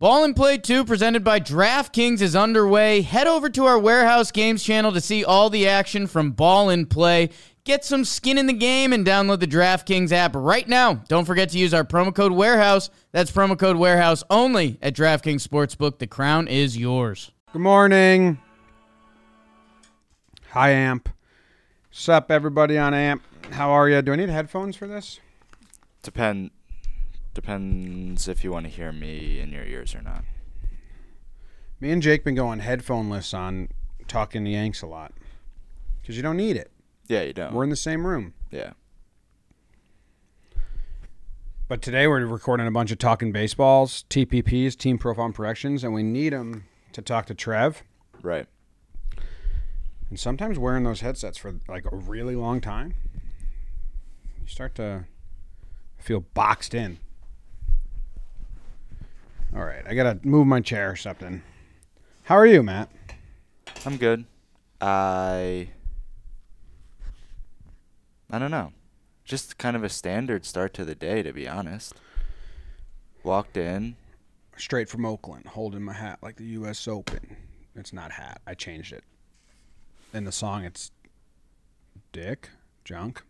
Ball and Play 2, presented by DraftKings, is underway. Head over to our Warehouse Games channel to see all the action from Ball and Play. Get some skin in the game and download the DraftKings app right now. Don't forget to use our promo code Warehouse. That's promo code Warehouse only at DraftKings Sportsbook. The crown is yours. Good morning. Hi, Amp. What's up, everybody on Amp? How are you? Do I need headphones for this? Depends if you want to hear me in your ears or not. Me and Jake been going headphoneless on Talking Yanks a lot because you don't need it. Yeah, you don't. We're in the same room. Yeah. But today we're recording a bunch of Talking Baseballs, TPPs, Team Profile and Projections, and we need them to talk to Trev. Right. And sometimes wearing those headsets for like a really long time, you start to feel boxed in. All right, I gotta move my chair or something. How are you, Matt? I'm good. I don't know. Just kind of a standard start to the day, to be honest. Walked in. Straight from Oakland, holding my hat like the U.S. Open. It's not hat. I changed it. In the song, it's dick, junk.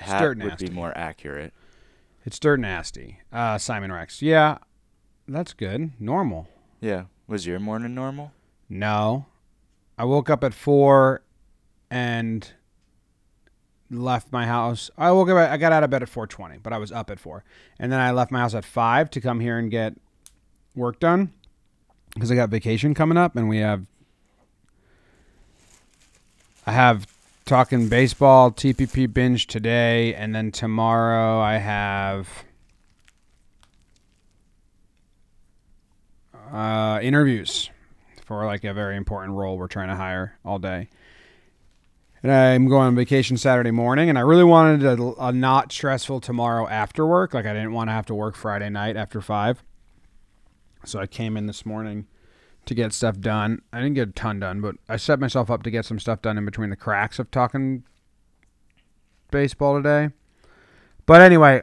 Hat would nasty. Be more accurate. It's dirt nasty. Simon Rex. Yeah, that's good. Normal. Yeah. Was your morning normal? No. I woke up at 4 and left my house. I got out of bed at 4:20, but I was up at 4. And then I left my house at 5 to come here and get work done because I got vacation coming up and I have Talking Baseball, TPP binge today, and then tomorrow I have interviews for like a very important role we're trying to hire all day. And I'm going on vacation Saturday morning, and I really wanted a not stressful tomorrow after work. Like I didn't want to have to work Friday night after 5. So I came in this morning to get stuff done. I didn't get a ton done, but I set myself up to get some stuff done in between the cracks of Talking Baseball today. But anyway,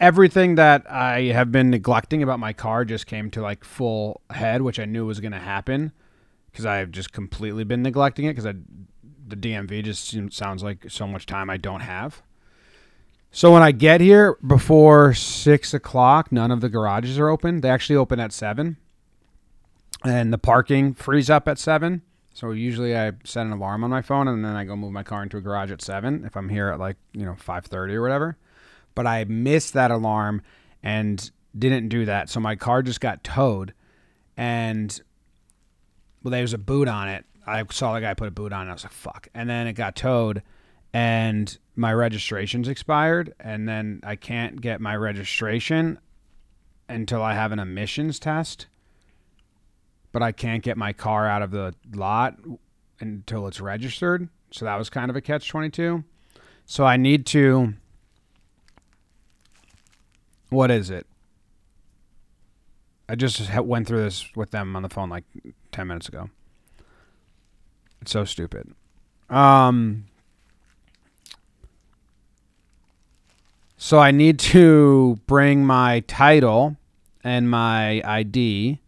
everything that I have been neglecting about my car just came to like full head, which I knew was going to happen because I have just completely been neglecting it because the DMV just sounds like so much time I don't have. So when I get here before 6 o'clock, none of the garages are open. They actually open at 7. And the parking frees up at 7. So usually I set an alarm on my phone and then I go move my car into a garage at 7 if I'm here at 5:30 or whatever. But I missed that alarm and didn't do that. So my car just got towed and there was a boot on it. I saw the guy put a boot on it. I was like, fuck. And then it got towed and my registration's expired. And then I can't get my registration until I have an emissions test. But I can't get my car out of the lot until it's registered. So that was kind of a catch-22. So I need to, what is it? I just went through this with them on the phone 10 minutes ago. It's so stupid. So I need to bring my title and my ID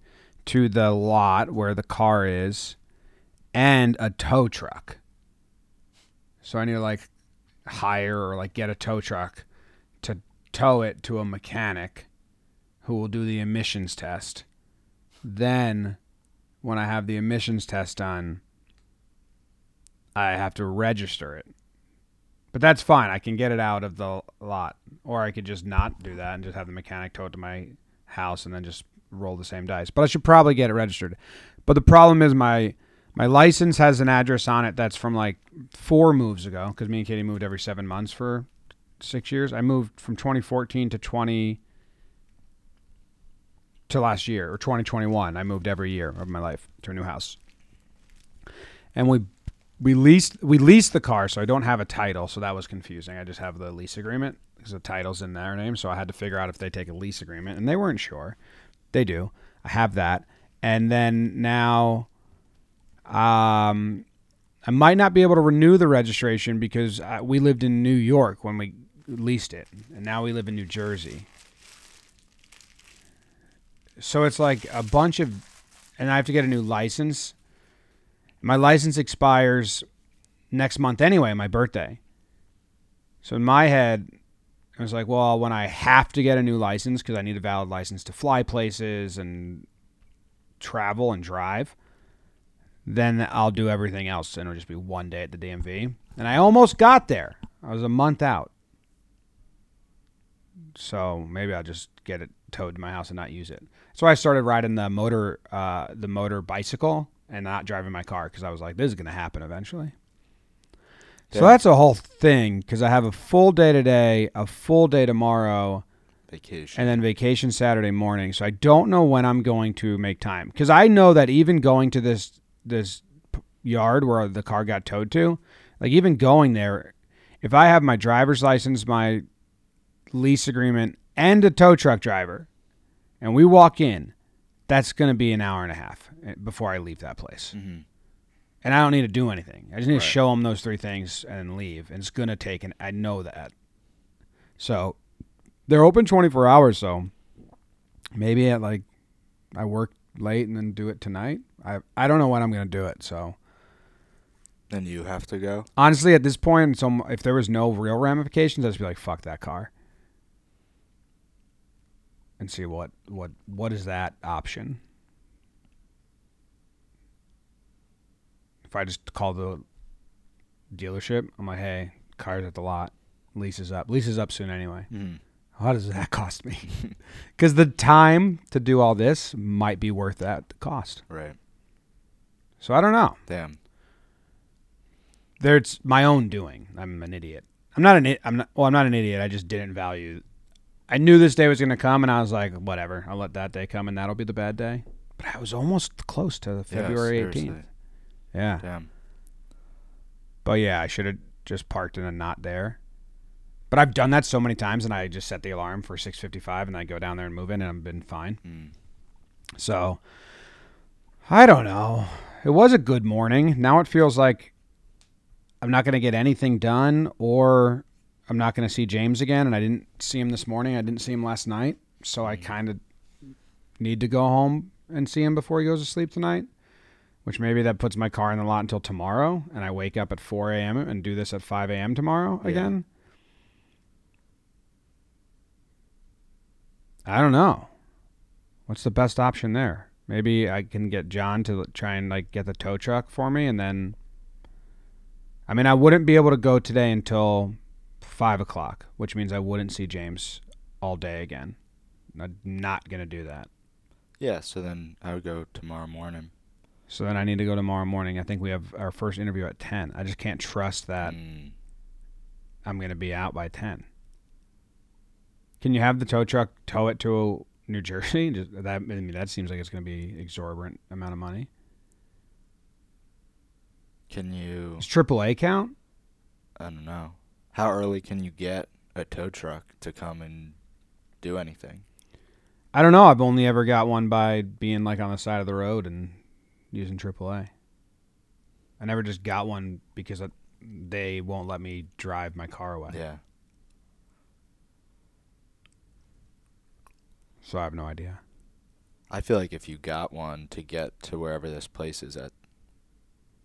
to the lot where the car is and a tow truck. So I need to hire or get a tow truck to tow it to a mechanic who will do the emissions test. Then when I have the emissions test done, I have to register it. But that's fine. I can get it out of the lot. Or I could just not do that and just have the mechanic tow it to my house and then just roll the same dice. But I should probably get it registered. But the problem is my license has an address on it that's from 4 moves ago because me and Katie moved every 7 months for 6 years. I moved from 2014 to last year, or 2021. I moved every year of my life to a new house. And we leased the car, so I don't have a title, so that was confusing. I just have the lease agreement because the title's in their name, so I had to figure out if they take a lease agreement, and they weren't sure. They do. I have that. And then now I might not be able to renew the registration because we lived in New York when we leased it. And now we live in New Jersey. So it's like a bunch of, and I have to get a new license. My license expires next month anyway, my birthday. So in my head, I was like, well, when I have to get a new license, because I need a valid license to fly places and travel and drive, then I'll do everything else, and it'll just be one day at the DMV. And I almost got there. I was a month out. So maybe I'll just get it towed to my house and not use it. So I started riding the motor bicycle and not driving my car, because I was like, this is going to happen eventually. Yeah. So that's a whole thing, because I have a full day today, a full day tomorrow. Vacation. And then vacation Saturday morning. So I don't know when I'm going to make time, because I know that even going to this yard where the car got towed to, like even going there, if I have my driver's license, my lease agreement, and a tow truck driver, and we walk in, that's going to be an hour and a half before I leave that place. Mm-hmm. And I don't need to do anything. I just need to show them those three things and leave. And it's going to take, and I know that. So they're open 24 hours, so maybe at like I work late and then do it tonight. I don't know when I'm going to do it, so. Then you have to go? Honestly, at this point, so if there was no real ramifications, I'd just be like, fuck that car. And see what is that option. If I just call the dealership, I'm like, hey, car's at the lot. Lease is up soon anyway. Mm. How does that cost me? Because the time to do all this might be worth that cost. Right. So I don't know. Damn. It's my own doing. I'm an idiot. I'm not an idiot. I just didn't value. I knew this day was going to come, and I was like, whatever. I'll let that day come, and that'll be the bad day. But I was almost close to February 18th. Yeah. Damn. But yeah, I should have just parked in a not there. But I've done that so many times, and I just set the alarm for 6:55, and I go down there and move in, and I've been fine. Mm. So I don't know. It was a good morning. Now it feels like I'm not going to get anything done, or I'm not going to see James again, and I didn't see him this morning. I didn't see him last night, so I kind of need to go home and see him before he goes to sleep tonight. Which maybe that puts my car in the lot until tomorrow, and I wake up at 4 a.m. and do this at 5 a.m. tomorrow again. Yeah. I don't know. What's the best option there? Maybe I can get John to try and like get the tow truck for me, and then... I mean, I wouldn't be able to go today until 5 o'clock, which means I wouldn't see James all day again. I'm not going to do that. Yeah, so then I would go tomorrow morning. So then I need to go tomorrow morning. I think we have our first interview at 10. I just can't trust that I'm going to be out by 10. Can you have the tow truck tow it to New Jersey? That seems like it's going to be an exorbitant amount of money. Can you... Does AAA count? I don't know. How early can you get a tow truck to come and do anything? I don't know. I've only ever got one by being like on the side of the road and... using AAA. I never just got one because they won't let me drive my car away. Yeah. So I have no idea. I feel like if you got one to get to wherever this place is at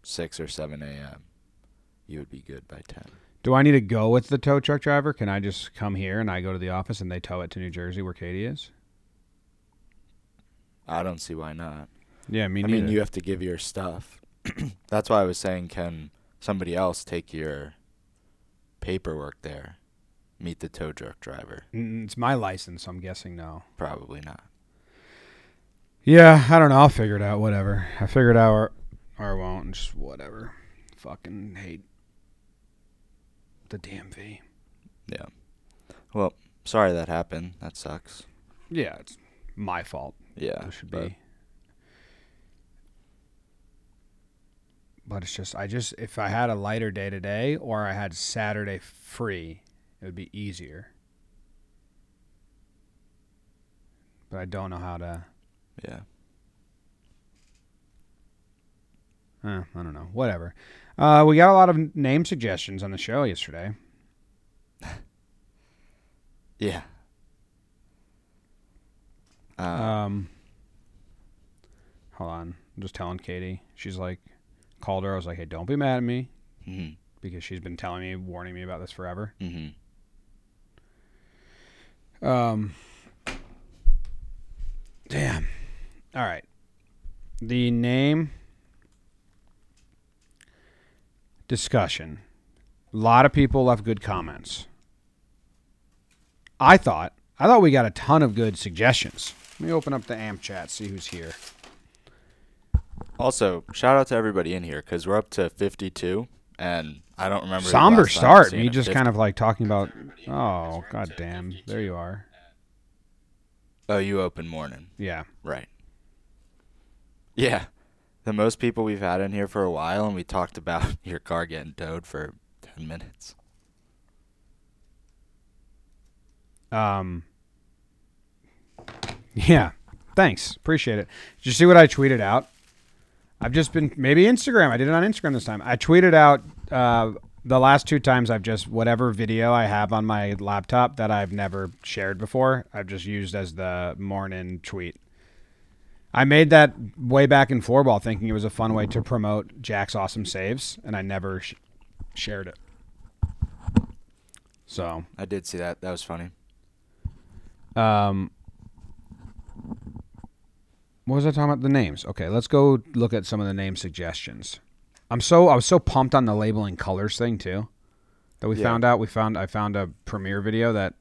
6 or 7 a.m., you would be good by 10. Do I need to go with the tow truck driver? Can I just come here and I go to the office and they tow it to New Jersey where Katie is? I don't see why not. Yeah, I mean, you have to give your stuff. That's why I was saying, can somebody else take your paperwork there? Meet the tow truck driver. It's my license, so I'm guessing no. Probably not. Yeah, I don't know. I'll figure it out. Whatever. I figure it out or I won't. Just whatever. Fucking hate the DMV. Yeah. Well, sorry that happened. That sucks. Yeah, it's my fault. Yeah. It should be. But it's just, if I had a lighter day today or I had Saturday free, it would be easier. But I don't know how to. Yeah. I don't know. Whatever. We got a lot of name suggestions on the show yesterday. Yeah. Hold on. I'm just telling Katie. She's like, called her. I was like, hey, don't be mad at me. Mm-hmm. Because she's been telling me, warning me about this forever. Mm-hmm. Damn. All right. The name discussion. A lot of people left good comments. I thought we got a ton of good suggestions. Let me open up the AMP chat, see who's here. Also, shout out to everybody in here because we're up to 52, and I don't remember. Somber start. Me just 50. Kind of like talking about. Oh, goddamn! 52. There you are. Oh, you open morning. Yeah. Right. Yeah, the most people we've had in here for a while, and we talked about your car getting towed for 10 minutes. Yeah. Thanks. Appreciate it. Did you see what I tweeted out? I've just been, maybe Instagram. I did it on Instagram this time. I tweeted out the last two times I've just, whatever video I have on my laptop that I've never shared before, I've just used as the morning tweet. I made that way back in floorball thinking it was a fun way to promote Jack's awesome saves, and I never shared it. So I did see that. That was funny. What was I talking about? The names. Okay, let's go look at some of the name suggestions. I was so pumped on the labeling colors thing too, that we found out. I found a Premiere video that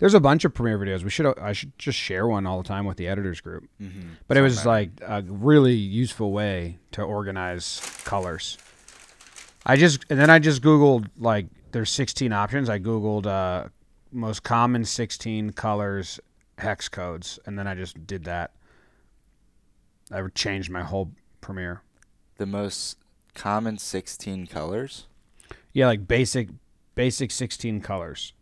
there's a bunch of Premiere videos. I should just share one all the time with the editors group. Mm-hmm. But it was like a really useful way to organize colors. I just Googled, like, there's 16 options. I Googled most common 16 colors hex codes, and then I just did that. I would change my whole Premiere. The most common 16 colors? Yeah, like basic 16 colors.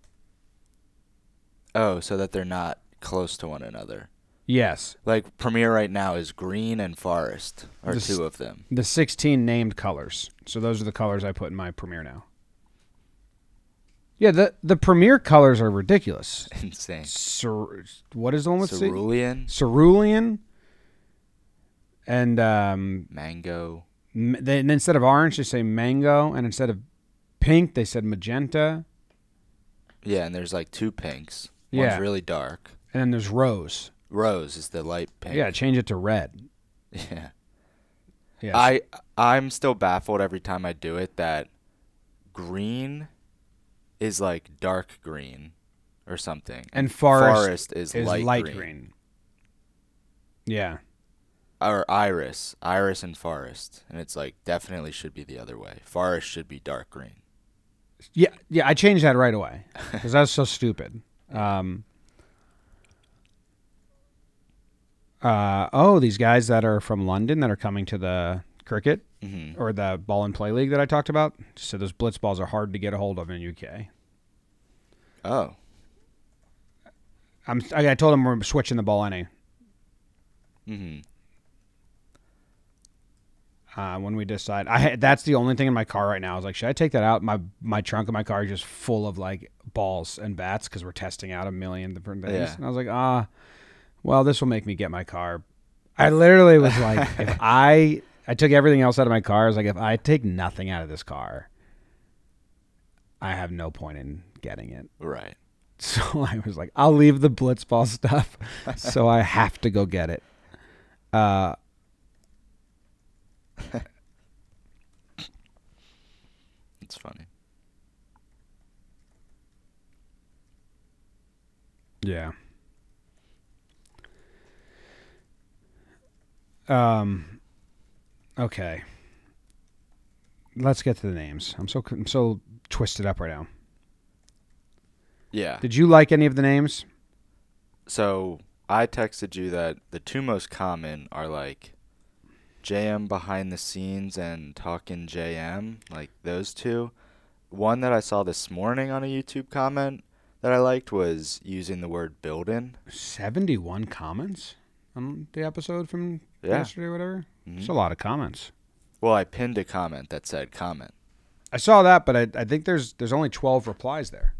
Oh, so that they're not close to one another. Yes. Like Premiere right now is green and forest are two of them. The 16 named colors. So those are the colors I put in my Premiere now. Yeah, the Premiere colors are ridiculous. Insane. What is the one with cerulean? Cerulean. And mango. Then instead of orange, they say mango, and instead of pink, they said magenta. Yeah, and there's like two pinks. Yeah. One's really dark. And then there's rose. Rose is the light pink. Yeah, change it to red. Yeah. Yeah. I'm still baffled every time I do it that green is like dark green or something, and forest is light green. Yeah. Or iris and forest, and it's like definitely should be the other way. Forest should be dark green. Yeah, I changed that right away because that was so stupid. These guys that are from London that are coming to the cricket or the Ball and Play league that I talked about. So those blitz balls are hard to get a hold of in the UK. Oh, I told them we're switching the ball inning. Mm-hmm. When we decide, that's the only thing in my car right now. I was like, should I take that out? My trunk of my car is just full of like balls and bats because we're testing out a million different things. Yeah. And I was like, well, this will make me get my car. I literally was like, if I took everything else out of my car, I was like, if I take nothing out of this car, I have no point in getting it. Right. So I was like, I'll leave the blitzball stuff, so I have to go get it. It's funny. Yeah. Okay. Let's get to the names. I'm so twisted up right now. Yeah. Did you like any of the names? So I texted you that the two most common are like JM Behind the Scenes and Talking JM, like those two. One that I saw this morning on a YouTube comment that I liked was using the word building. 71 comments on the episode from yesterday or whatever? Mm-hmm. That's a lot of comments. Well, I pinned a comment that said comment. I saw that, but I think there's only 12 replies there.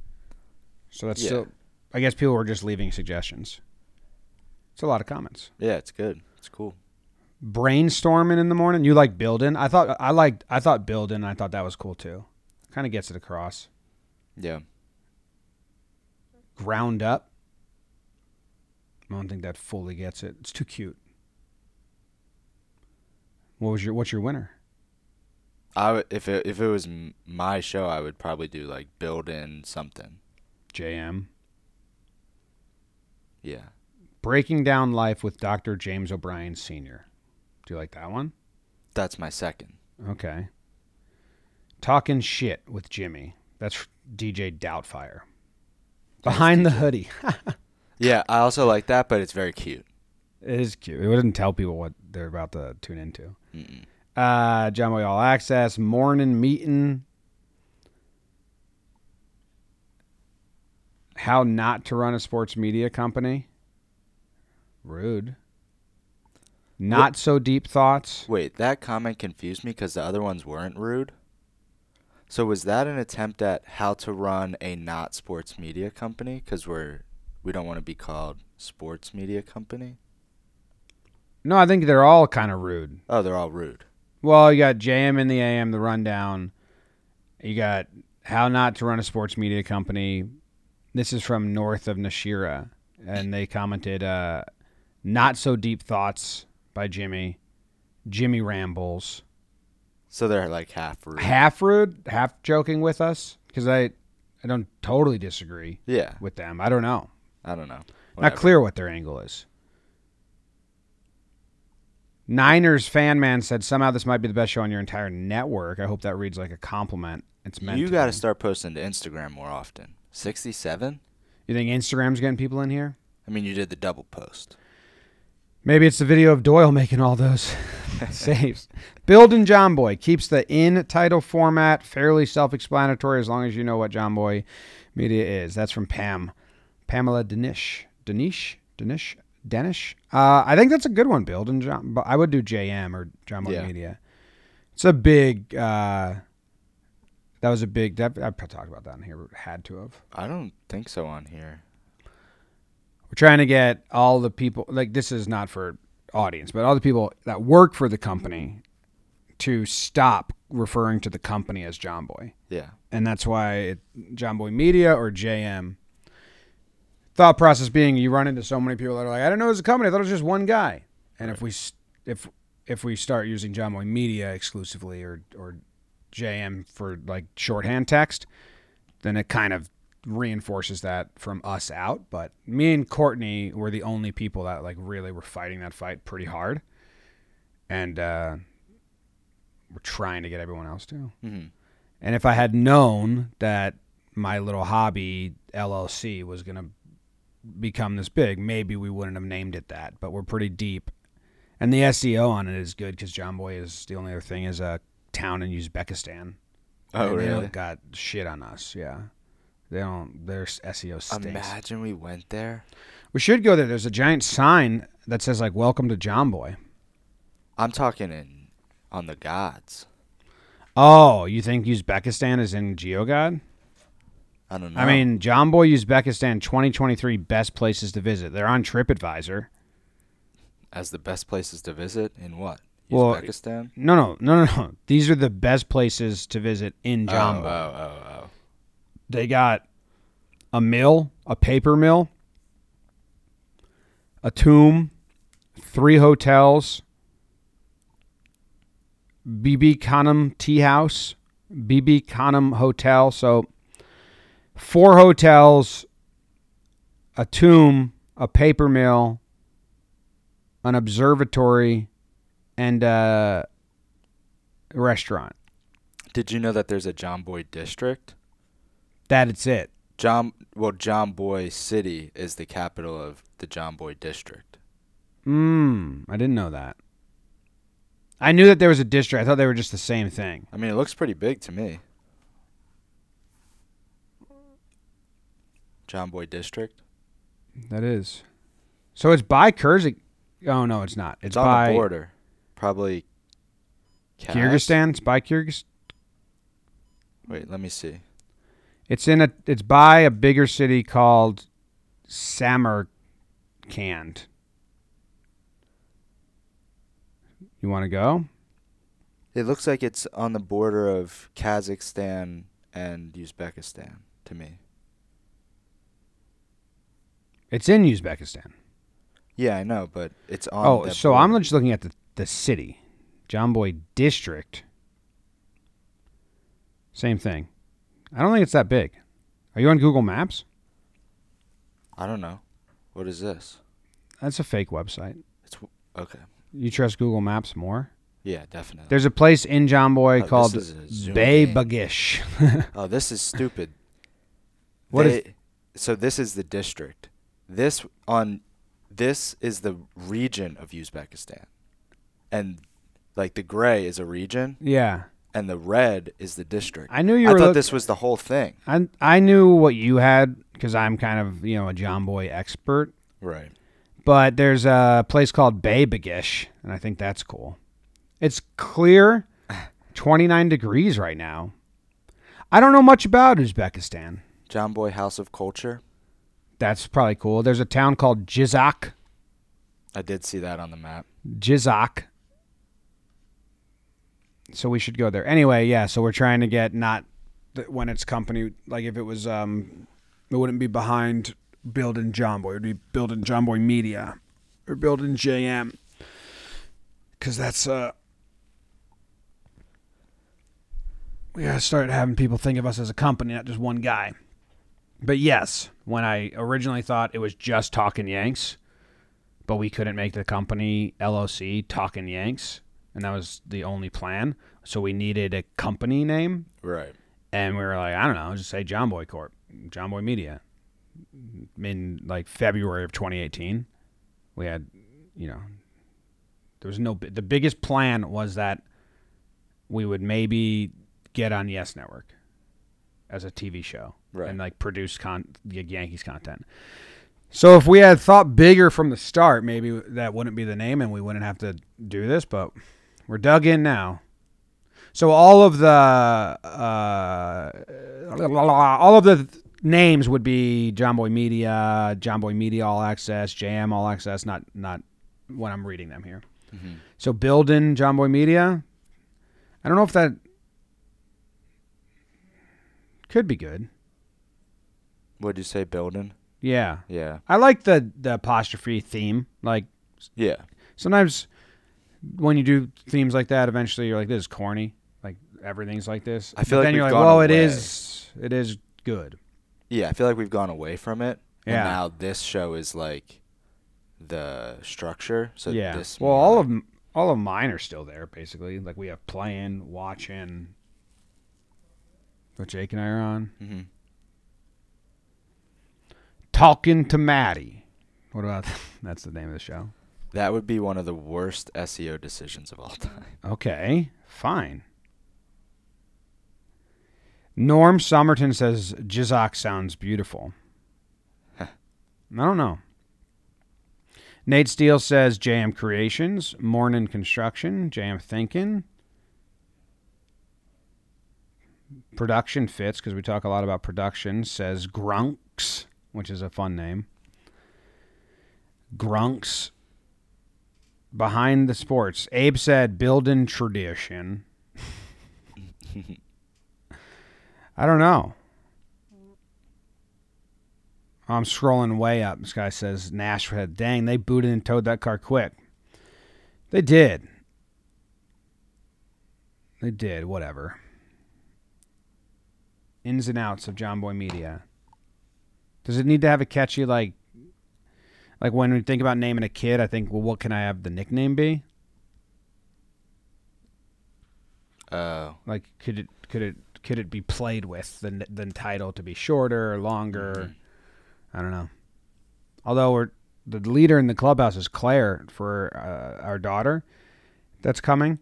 So that's still, I guess people were just leaving suggestions. It's a lot of comments. Yeah, it's good. It's cool. Brainstorming in the morning. You like building? I thought building. I thought that was cool too. Kind of gets it across. Yeah. Ground up. I don't think that fully gets it. It's too cute. What's your winner? If it was my show, I would probably do like build in something. JM. Yeah. Breaking Down Life with Dr. James O'Brien Sr. Do you like that one? That's my second. Okay. Talking Shit with Jimmy. That's DJ Doubtfire. Behind the Hoodie. Yeah, I also like that, but it's very cute. It is cute. It wouldn't tell people what they're about to tune into. Mm-mm. Jomboy All Access, Morning Meeting, How Not to Run a Sports Media Company. Rude. Not Wait. So Deep Thoughts. Wait, that comment confused me because the other ones weren't rude. So was that an attempt at how to run a not sports media company? Because we don't want to be called sports media company. No, I think they're all kind of rude. Oh, they're all rude. Well, you got JM in the AM, The Rundown. You got How Not to Run a Sports Media Company. This is from North of Nashira. And they commented, Not So Deep Thoughts by Jimmy. Jimmy Rambles. So they're like half rude. Half rude? Half joking with us? Because I don't totally disagree with them. I don't know. Whatever. Not clear what their angle is. Niners fan man said, somehow this might be the best show on your entire network. I hope that reads like a compliment. It's meant you got to start posting to Instagram more often. 67? You think Instagram's getting people in here? I mean, you did the double post. Maybe it's the video of Doyle making all those saves. Build and Jomboy keeps the in title format fairly self-explanatory as long as you know what Jomboy Media is. That's from Pamela Danish. Danish. I think that's a good one, Build and John. But I would do JM or Jomboy Media. It's a big. That was a big. I talked about that on here. Had to have. I don't think so on here. We're trying to get all the people. Like this is not for audience, but all the people that work for the company to stop referring to the company as Jomboy. Yeah, and that's why Jomboy Media or JM. Thought process being you run into so many people that are like, I don't know it was a company. I thought it was just one guy. And right. if we start using Jomboy Media exclusively or JM for like shorthand text, then it kind of reinforces that from us out. But me and Courtney were the only people that like really were fighting that fight pretty hard. And we're trying to get everyone else to. Mm-hmm. And if I had known that my little hobby LLC was going to become this big, maybe we wouldn't have named it that, but we're pretty deep. And the SEO on it is good because Jomboy is the only other thing is a town in Uzbekistan. Oh, and really? They got shit on us, yeah. They don't, their SEO stinks. Imagine we went there. We should go there. There's a giant sign that says, like, welcome to Jomboy. I'm talking on the gods. Oh, you think Uzbekistan is in GeoGod? I don't know. I mean, Jomboy Uzbekistan 2023 best places to visit. They're on TripAdvisor. As the best places to visit in what? Uzbekistan? Well, no. These are the best places to visit in Jomboy. Oh. They got a mill, a paper mill, a tomb, 3 hotels, BB Khanum Tea House, BB Khanum Hotel, so 4 hotels, a tomb, a paper mill, an observatory, and a restaurant. Did you know that there's a Jomboy district? That it's it. Jomboy City is the capital of the Jomboy district. I didn't know that. I knew that there was a district. I thought they were just the same thing. I mean, it looks pretty big to me. Jomboy District. That is. So it's by Kyrgyzstan. Oh, no, it's not. It's by on the border. Probably Kyrgyzstan. It's by Kyrgyzstan. Wait, let me see. It's by a bigger city called Samarkand. You want to go? It looks like it's on the border of Kazakhstan and Uzbekistan to me. It's in Uzbekistan. Yeah, I know, but it's on. Oh, so border. I'm just looking at the city, Jomboy District. Same thing. I don't think it's that big. Are you on Google Maps? I don't know. What is this? That's a fake website. It's okay. You trust Google Maps more? Yeah, definitely. There's a place in Jomboy called Baybagish. Oh, this is stupid. So this is the district. This is the region of Uzbekistan. And like the gray is a region. Yeah. And the red is the district. I knew you were. I thought this was the whole thing. I knew what you had because I'm kind of, you know, a Jomboy expert. Right. But there's a place called Baybagish, and I think that's cool. It's clear, 29 degrees right now. I don't know much about Uzbekistan. Jomboy House of Culture. That's probably cool. There's a town called Jizzakh. I did see that on the map. Jizzakh. So we should go there. Anyway, yeah, so we're trying to get not when it's company, like if it was, it wouldn't be behind building Jomboy. It would be building Jomboy Media or building JM because that's, we got to start having people think of us as a company, not just one guy. But yes, when I originally thought it was just Talking Yanks, but we couldn't make the company LLC Talking Yanks. And that was the only plan. So we needed a company name. Right. And we were like, I don't know, just say Jomboy Corp, Jomboy Media. In like February of 2018, we had, you know, there was no, the biggest plan was that we would maybe get on Yes Network as a TV show. Right. And like produce Yankees content. So if we had thought bigger from the start, maybe that wouldn't be the name and we wouldn't have to do this, but... We're dug in now. So all of the names would be Jomboy Media All Access, JM All Access, not when I'm reading them here. Mm-hmm. So building Jomboy Media, I don't know if that could be good. What'd you say, building? Yeah. Yeah. I like the apostrophe theme. Like, yeah. Sometimes... When you do themes like that, eventually you're like, "This is corny." Like everything's like this. I feel like then you're like, "Well, it is good." Yeah, I feel like we've gone away from it. Yeah. And now this show is like the structure. So yeah. This well, all of mine are still there basically. Like we have playing, watching, what Jake and I are on. Mm-hmm. Talking to Maddie. What about that's the name of the show? That would be one of the worst SEO decisions of all time. Okay, fine. Norm Somerton says Jizzakh sounds beautiful. I don't know. Nate Steele says JM Creations, Mornin' Construction, JM Thinkin'. Production fits because we talk a lot about production. Says Grunks, which is a fun name. Grunks. Behind the sports. Abe said, building tradition. I don't know. I'm scrolling way up. This guy says, Nash had, dang, they booted and towed that car quick. They did. They did, whatever. Ins and outs of Jomboy Media. Does it need to have a catchy, like when we think about naming a kid, I think, well, what can I have the nickname be? Like could it be played with the title to be shorter or longer? Mm-hmm. I don't know. Although the leader in the clubhouse is Claire for our daughter that's coming,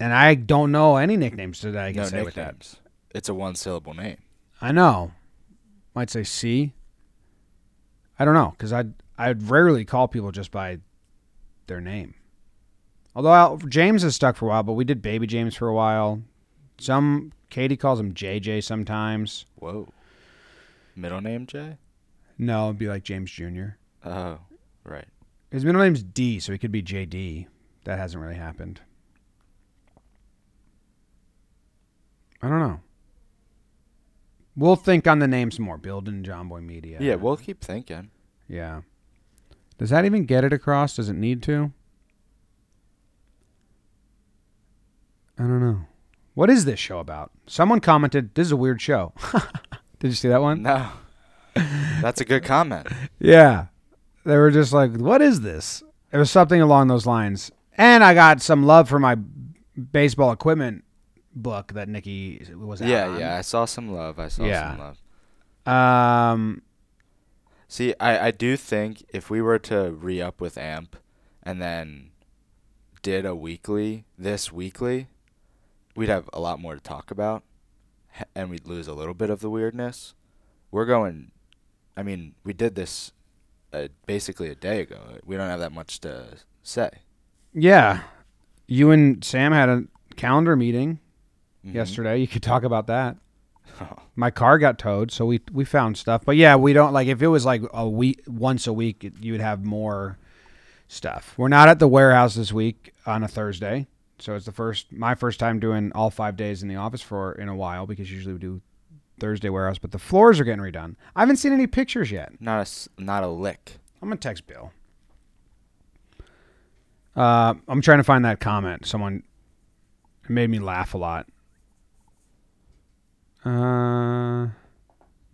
and I don't know any nicknames that I can say nicknames. With that. It's a one syllable name. I know. Might say C. I don't know because I'd rarely call people just by their name. Although James is stuck for a while, but we did Baby James for a while. Katie calls him JJ sometimes. Whoa. Middle name Jay? No, it'd be like James Jr. Oh, right. His middle name's D, so he could be JD. that hasn't really happened. I don't know. We'll think on the names more. Building Jomboy Media. Yeah, we'll keep thinking. Yeah. Does that even get it across? Does it need to? I don't know. What is this show about? Someone commented, this is a weird show. Did you see that one? No. That's a good comment. Yeah. They were just like, what is this? It was something along those lines. And I got some love for my baseball equipment book that Nikki was out on. Yeah, I saw some love. See, I do think if we were to re-up with Amp and then did a weekly, this weekly, we'd have a lot more to talk about, and we'd lose a little bit of the weirdness. We're going – I mean, we did this basically a day ago. We don't have that much to say. Yeah. You and Sam had a calendar meeting yesterday. You could talk about that. Oh. My car got towed, so we found stuff. But, yeah, we don't – like if it was like a week, once a week, you would have more stuff. We're not at the warehouse this week on a Thursday. So it's my first time doing all 5 days in the office in a while, because usually we do Thursday warehouse, but the floors are getting redone. I haven't seen any pictures yet. Not a lick. I'm going to text Bill. I'm trying to find that comment. Someone made me laugh a lot.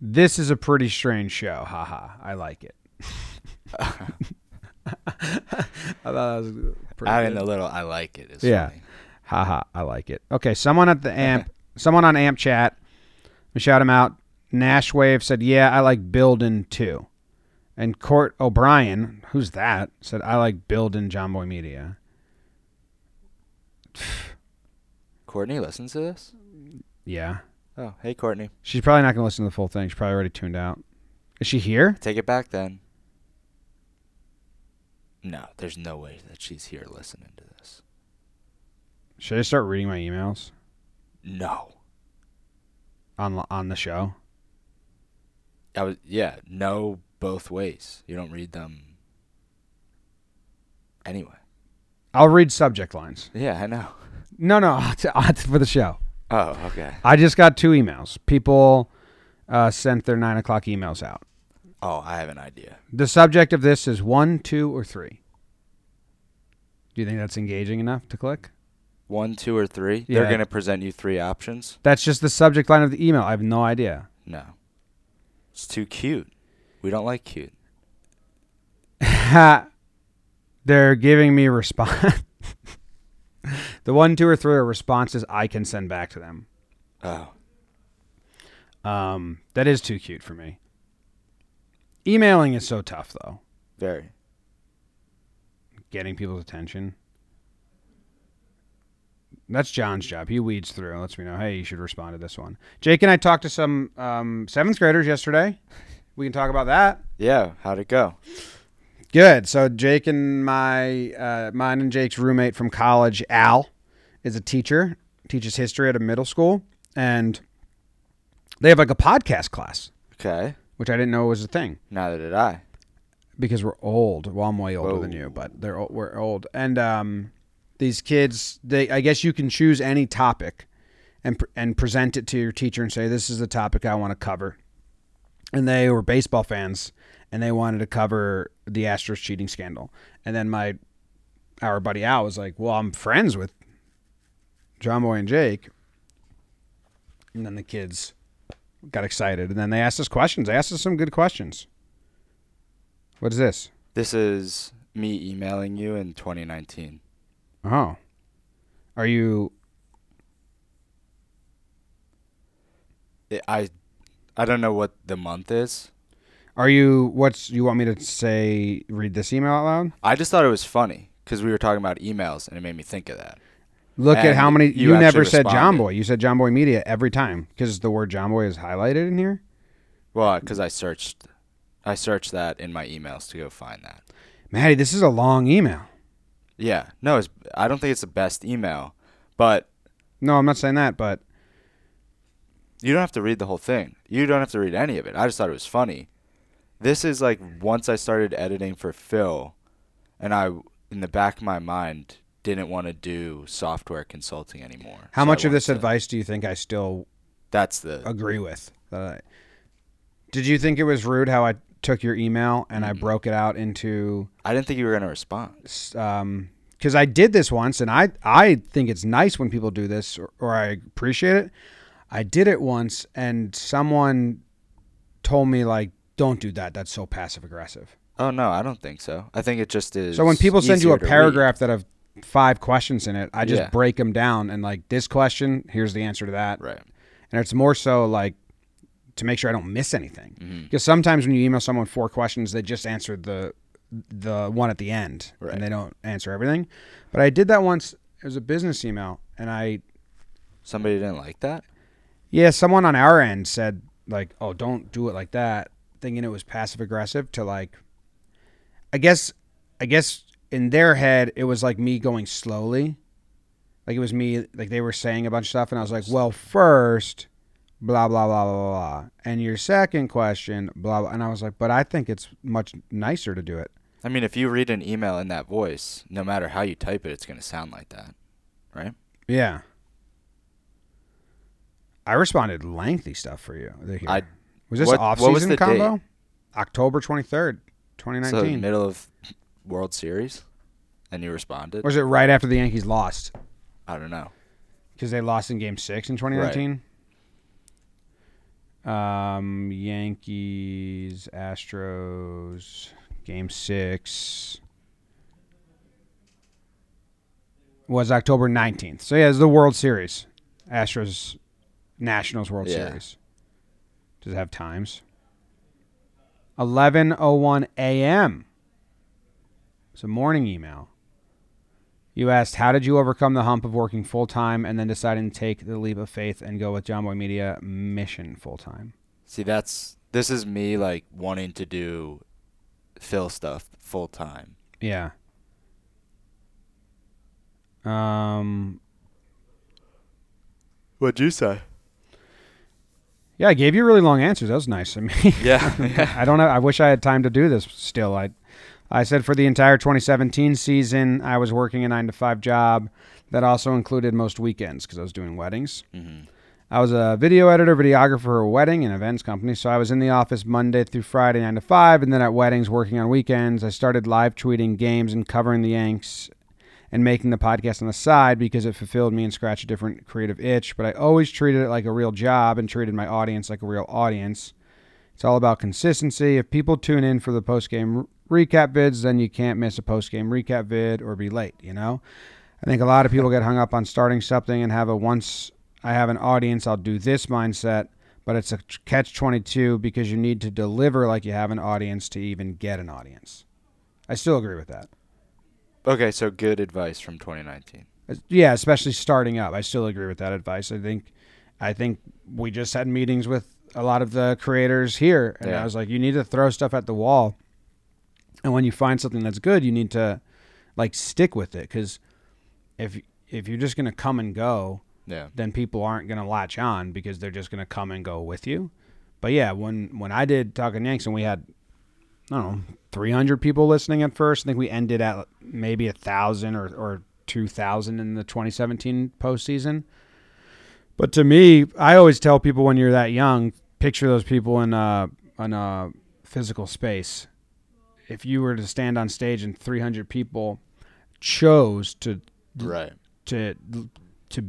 This is a pretty strange show. Haha. I like it. I thought that was pretty good. In the little I like it is funny. Haha, I like it. Okay, someone on Amp chat, we shout him out. Nash Wave said, yeah, I like building too. And Court O'Brien, who's that, said, I like building Jomboy Media. Courtney listens to this? Yeah. Oh, hey Courtney. She's probably not gonna listen to the full thing. She's probably already tuned out. Is she here? Take it back then. No, there's no way that she's here listening to this. Should I start reading my emails? No. On the show? No, both ways. You don't read them anyway. I'll read subject lines. Yeah, I know. No, for the show. Oh, okay. I just got two emails. People sent their 9 o'clock emails out. Oh, I have an idea. The subject of this is 1, 2, or 3. Do you think that's engaging enough to click? 1, 2, or 3? Yeah. They're going to present you 3 options? That's just the subject line of the email. I have no idea. No. It's too cute. We don't like cute. They're giving me response. The 1, 2, or 3 are responses I can send back to them. Oh. That is too cute for me. Emailing is so tough, though. Very. Getting people's attention. That's John's job. He weeds through and lets me know, hey, you should respond to this one. Jake and I talked to some 7th graders yesterday. We can talk about that. Yeah, how'd it go? Good. So Jake and mine and Jake's roommate from college, Al, is a teacher. Teaches history at a middle school. And they have like a podcast class. Okay. Which I didn't know was a thing. Neither did I. Because we're old. Well, I'm way older than you, but we're old. And these kids, I guess you can choose any topic and present it to your teacher and say, this is the topic I want to cover. And they were baseball fans, and they wanted to cover the Astros cheating scandal. And then our buddy Al was like, well, I'm friends with Jomboy and Jake. And then the kids got excited, and then they asked us questions. They asked us some good questions. What is this? This is me emailing you in 2019. Oh. Are you... I don't know what the month is. Are you... You want me to say... Read this email out loud? I just thought it was funny, because we were talking about emails, and it made me think of that. Look at how many... You never said Jomboy. You said Jomboy Media every time, because the word Jomboy is highlighted in here. Well, because I searched that in my emails to go find that. Maddie, this is a long email. Yeah. No, I don't think it's the best email, but... No, I'm not saying that, but... You don't have to read the whole thing. You don't have to read any of it. I just thought it was funny. This is like once I started editing for Phil, and in the back of my mind... didn't want to do software consulting anymore. How much of this advice do you think I still agree with? Did you think it was rude how I took your email and I broke it out into... I didn't think you were going to respond. Because I did this once, and I think it's nice when people do this, or I appreciate it. I did it once, and someone told me, like, don't do that. That's so passive-aggressive. Oh, no, I don't think so. I think it just is. So when people send you a paragraph that have 5 questions in it, I just break them down, and, like, this question, here's the answer to that. Right. And it's more so, like, to make sure I don't miss anything. Mm-hmm. Because sometimes when you email someone 4 questions, they just answer the one at the end, right, and they don't answer everything. But I did that once. It was a business email, and somebody didn't like that? Yeah, someone on our end said, like, oh, don't do it like that, thinking it was passive aggressive to, like, I guess in their head it was like me going slowly. Like, it was me, like, they were saying a bunch of stuff, and I was like, well, first blah, blah, blah, blah, blah, and your second question, blah, blah. And I was like, but I think it's much nicer to do it. I mean, if you read an email in that voice, no matter how you type it, it's going to sound like that, right? Yeah. I responded lengthy stuff for you. Was this off-season combo? Date? October 23rd, 2019. So middle of World Series, and you responded? Or was it right after the Yankees lost? I don't know. Because they lost in Game 6 in 2019? Right. Yankees, Astros, Game 6 was October 19th. So, yeah, it's the World Series. Astros, Nationals, World Series. Does it have times? 11:01 a.m. It's a morning email. You asked, how did you overcome the hump of working full-time and then deciding to take the leap of faith and go with Jomboy Media Mission full-time? See, this is me, like, wanting to do Phil stuff full-time. Yeah. What'd you say? Yeah, I gave you really long answers. That was nice. I mean, yeah. I don't know. I wish I had time to do this still. I said for the entire 2017 season, I was working a 9-to-5 job that also included most weekends because I was doing weddings. Mm-hmm. I was a video editor, videographer for a wedding and events company, so I was in the office Monday through Friday, 9-to-5, and then at weddings working on weekends. I started live tweeting games and covering the Yanks and making the podcast on the side because it fulfilled me and scratched a different creative itch, but I always treated it like a real job and treated my audience like a real audience. It's all about consistency. If people tune in for the post-game recap vids, then you can't miss a post-game recap vid or be late, you know? I think a lot of people get hung up on starting something and have a once I have an audience, I'll do this mindset, but it's a catch-22 because you need to deliver like you have an audience to even get an audience. I still agree with that. Okay, so good advice from 2019. Yeah, especially starting up. I still agree with that advice. I think we just had meetings with a lot of the creators here, and I was like, you need to throw stuff at the wall. And when you find something that's good, you need to, like, stick with it. Because if you're just going to come and go, then people aren't going to latch on because they're just going to come and go with you. But, yeah, when I did Talking Yanks and we had, I don't know, 300 people listening at first. I think we ended at maybe 1,000 or 2,000 in the 2017 postseason. But to me, I always tell people when you're that young, picture those people in a physical space. If you were to stand on stage and 300 people chose to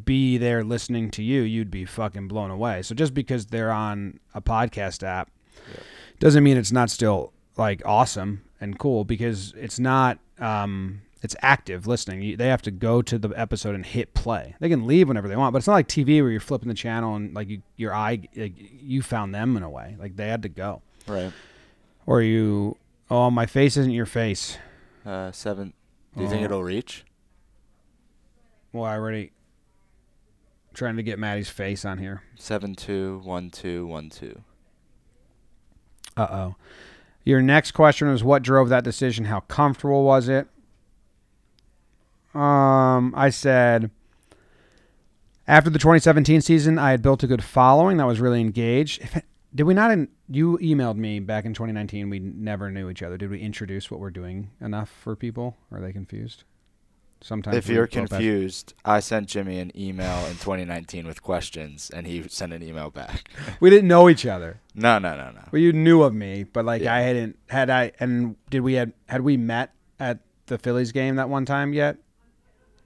be there listening to you, you'd be fucking blown away. So just because they're on a podcast app doesn't mean it's not still, like, awesome and cool, because it's not it's active listening. They have to go to the episode and hit play. They can leave whenever they want, but it's not like TV where you're flipping the channel and, like, your eye, like, you found them in a way. Like, they had to go. Right. Or you... Oh, my face isn't your face. 7. Do you think it'll reach? Well, I already trying to get Maddie's face on here. 7-2-1-2-1-2. Uh-oh. Your next question was, what drove that decision? How comfortable was it? I said, after the 2017 season, I had built a good following that was really engaged. Did we not? You emailed me back in 2019. We never knew each other. Did we introduce what we're doing enough for people? Are they confused? Sometimes if you're confused, I sent Jimmy an email in 2019 with questions, and he sent an email back. We didn't know each other. No. Well, you knew of me, but like yeah. I hadn't had I and did we had we met at the Phillies game that one time yet?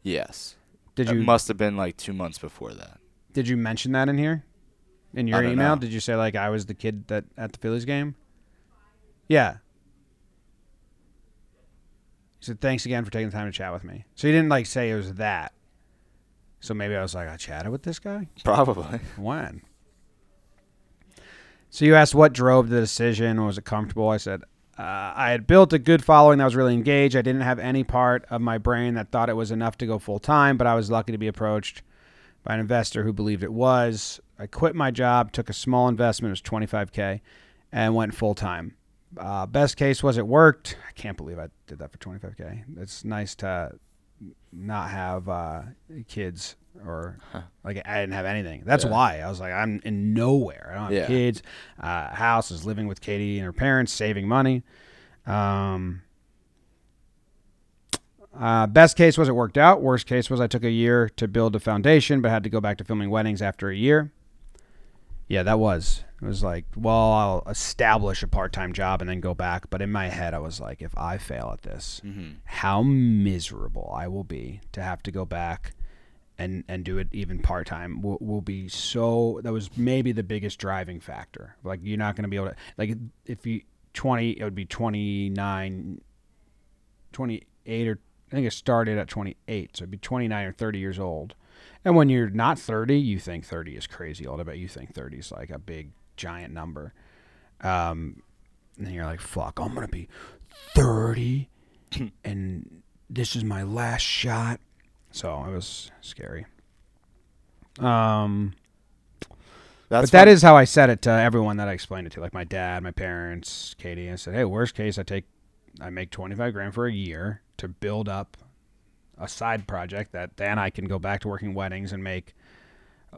Yes. Did you? It must have been like 2 months before that. Did you mention that in here? In your email, did you say like I was the kid that at the Phillies game? Yeah. He said, thanks again for taking the time to chat with me. So he didn't like say it was that. So maybe I was like, I chatted with this guy? Probably. When? So you asked what drove the decision. Was it comfortable? I said, I had built a good following that was really engaged. I didn't have any part of my brain that thought it was enough to go full time, but I was lucky to be approached by an investor who believed it was. I quit my job, took a small investment. It was $25K and went full time. Best case was it worked. I can't believe I did that for $25K. It's nice to not have kids or like I didn't have anything. That's why I was like, I'm in nowhere. I don't have kids. House is living with Katie and her parents, saving money. Best case was it worked out. Worst case was I took a year to build a foundation, but had to go back to filming weddings after a year. Yeah, that was. It was like, well, I'll establish a part-time job and then go back. But in my head, I was like, if I fail at this, how miserable I will be to have to go back and do it even part-time will be so... That was maybe the biggest driving factor. Like, you're not going to be able to... Like, if you... 20, it would be 29, 28 or... I think it started at 28, so it'd be 29 or 30 years old. And when you're not 30, you think 30 is crazy old. I bet you think 30 is like a big, giant number. And then you're like, fuck, I'm going to be 30, and this is my last shot. So it was scary. But that is how I said it to everyone that I explained it to, like my dad, my parents, Katie. I said, hey, worst case, I make $25,000 for a year to build up a side project that then I can go back to working weddings and make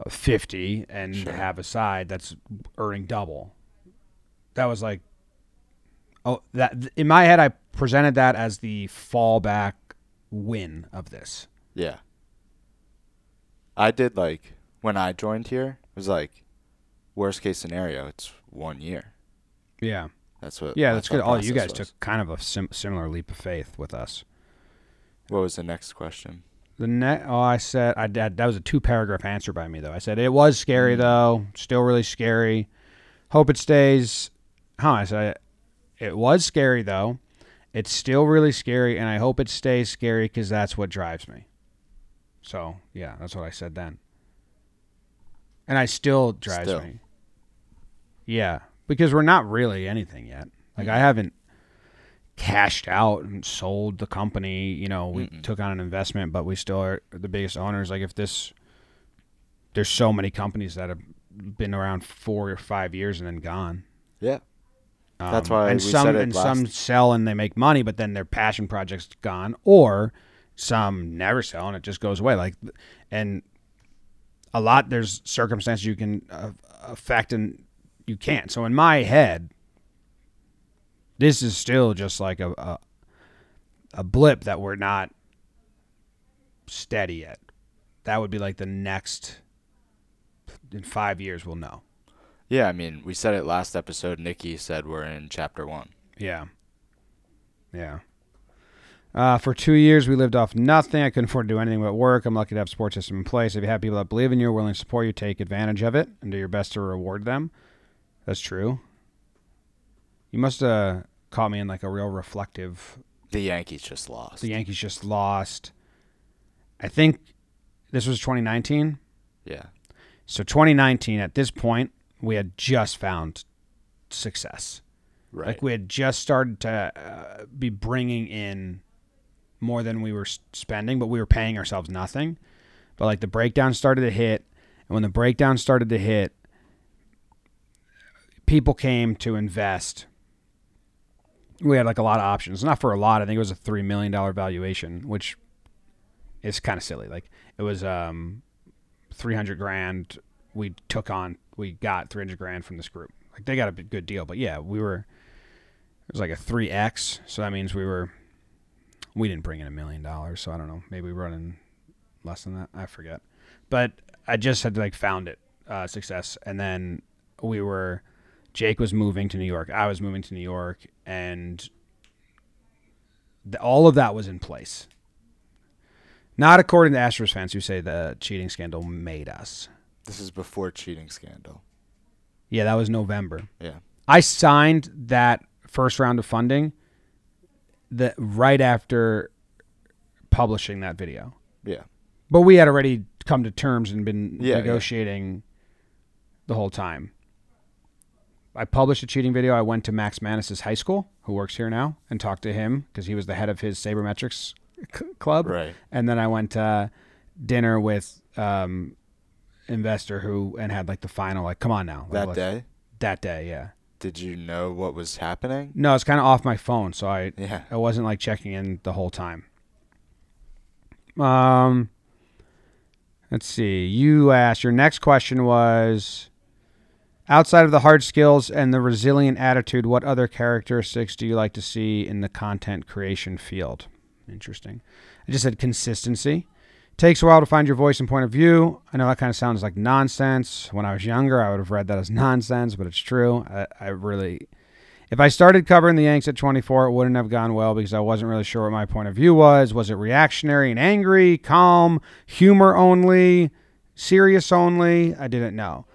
50 and have a side that's earning double. That was like, oh, that in my head, I presented that as the fallback win of this. Yeah. I did like when I joined here, it was like worst case scenario. It's 1 year. Yeah. That's what. Yeah, that's good. All you guys took kind of a similar leap of faith with us. What was the next question? That was a 2-paragraph answer by me though. I said it was scary though, still really scary. Hope it stays. I said it was scary though. It's still really scary, and I hope it stays scary because that's what drives me. So yeah, that's what I said then. And I still drives me. Yeah, because we're not really anything yet. Like I haven't cashed out and sold the company, you know, we took on an investment, but we still are the biggest owners. Like if this, there's so many companies that have been around 4 or 5 years and then gone. Yeah. That's why we said it last. Some sell and they make money, but then their passion project's gone, or some never sell and it just goes away. Like, and a lot, there's circumstances you can affect and you can't. So in my head, this is still just like a blip that we're not steady yet. That would be like the next, in 5 years, we'll know. Yeah, I mean, we said it last episode. Nikki said we're in chapter 1. Yeah. Yeah. For 2 years, we lived off nothing. I couldn't afford to do anything but work. I'm lucky to have a support system in place. If you have people that believe in you, are willing to support you, take advantage of it, and do your best to reward them. That's true. You must have caught me in like a real reflective. The Yankees just lost. I think this was 2019. Yeah. So 2019, at this point, we had just found success. Right. Like we had just started to be bringing in more than we were spending, but we were paying ourselves nothing. But like the breakdown started to hit. And when the breakdown started to hit, people came to invest. We had like a lot of options, not for a lot. I think it was a $3 million valuation, which is kind of silly. Like it was $300,000 we got $300,000 from this group. Like they got a good deal, but yeah, it was like a 3x. So that means we were We didn't bring in $1 million, so I don't know. Maybe we run in less than that. I forget. But I just had like found it success, and then we were. Jake was moving to New York. I was moving to New York, and all of that was in place. Not according to Astros fans who say the cheating scandal made us. This is before cheating scandal. Yeah, that was November. Yeah. I signed that first round of funding right after publishing that video. Yeah. But we had already come to terms and been negotiating the whole time. I published a cheating video. I went to Max Manus's high school, who works here now, and talked to him because he was the head of his sabermetrics club. Right. And then I went to dinner with investor and had like the final, like, come on now. That day? That day, yeah. Did you know what was happening? No, it's kind of off my phone, so I wasn't like checking in the whole time. Let's see. You asked, your next question was... Outside of the hard skills and the resilient attitude, what other characteristics do you like to see in the content creation field? Interesting. I just said consistency. Takes a while to find your voice and point of view. I know that kind of sounds like nonsense. When I was younger, I would have read that as nonsense, but it's true. If I started covering the Yanks at 24, it wouldn't have gone well because I wasn't really sure what my point of view was. Was it reactionary and angry, calm, humor only, serious only? I didn't know.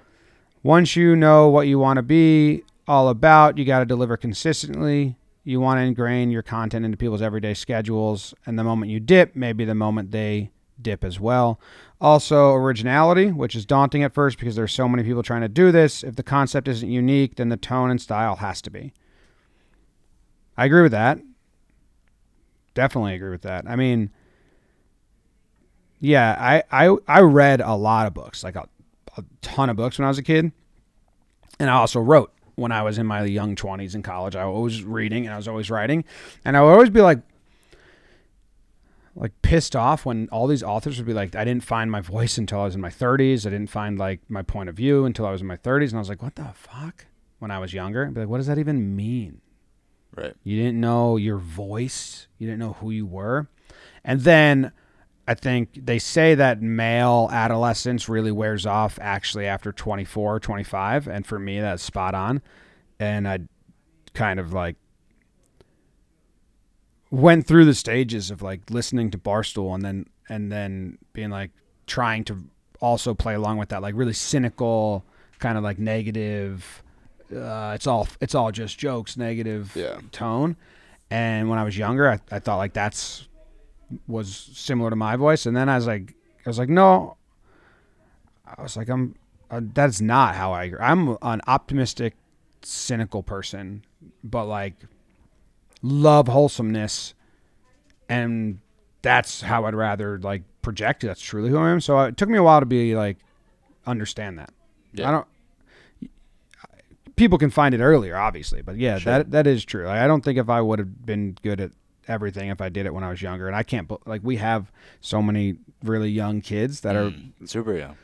Once you know what you want to be all about, you got to deliver consistently. You want to ingrain your content into people's everyday schedules, and the moment you dip, maybe the moment they dip as well. Also, originality, which is daunting at first because there's so many people trying to do this. If the concept isn't unique, then the tone and style has to be. I agree with that. Definitely agree with that. I mean, yeah, I read a lot of books, like a ton of books when I was a kid. And I also wrote when I was in my young 20s in college. I was always reading and I was always writing. And I would always be like pissed off when all these authors would be like, I didn't find my voice until I was in my 30s. I didn't find like my point of view until I was in my 30s. And I was like, what the fuck? When I was younger, I'd be like, what does that even mean? Right. You didn't know your voice. You didn't know who you were. And then I think they say that male adolescence really wears off actually after 24, 25. And for me, that's spot on. And I kind of like went through the stages of like listening to Barstool and then being like trying to also play along with that, like really cynical kind of like negative. It's all just jokes, negative tone. And when I was younger, I thought like that's, was similar to my voice, and then I was like, no. I was like, that's not how I agree. I'm an optimistic, cynical person, but like love wholesomeness, and that's how I'd rather like project. That's truly who I am. So it took me a while to be like understand that. Yeah. People can find it earlier, obviously, but yeah, sure. that is true. Like, I don't think if I would have been good at everything if I did it when I was younger, and I can't like we have so many really young kids that are super young.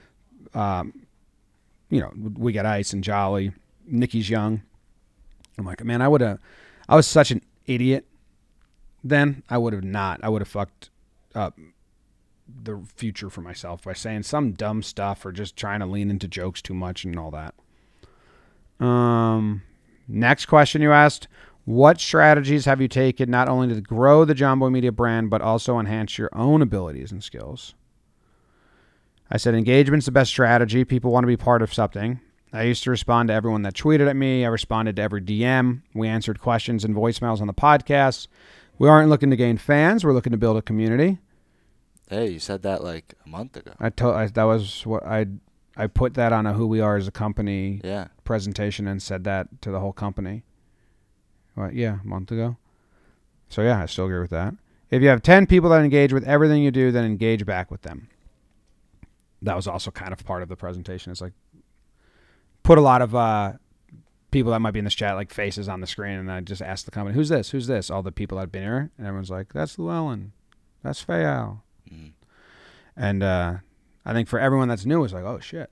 You know, We Got Ice and Jolly, Nikki's young. I'm like, man, I was such an idiot then. I would have fucked up the future for myself by saying some dumb stuff or just trying to lean into jokes too much and all that. Next question you asked, what strategies have you taken not only to grow the Jomboy Media brand, but also enhance your own abilities and skills? I said engagement's the best strategy. People want to be part of something. I used to respond to everyone that tweeted at me. I responded to every DM. We answered questions and voicemails on the podcast. We aren't looking to gain fans. We're looking to build a community. Hey, you said that like a month ago. That was what I put that on a Who We Are as a Company presentation and said that to the whole company. A month ago. So I still agree with that. If you have 10 people that engage with everything you do, then engage back with them. That was also kind of part of the presentation. It's like put a lot of people that might be in this chat, like faces on the screen, and I just asked the company, who's this? Who's this? All the people that have been here, and everyone's like, that's Llewellyn. That's Fayal. Mm-hmm. And I think for everyone that's new, it's like, oh, shit.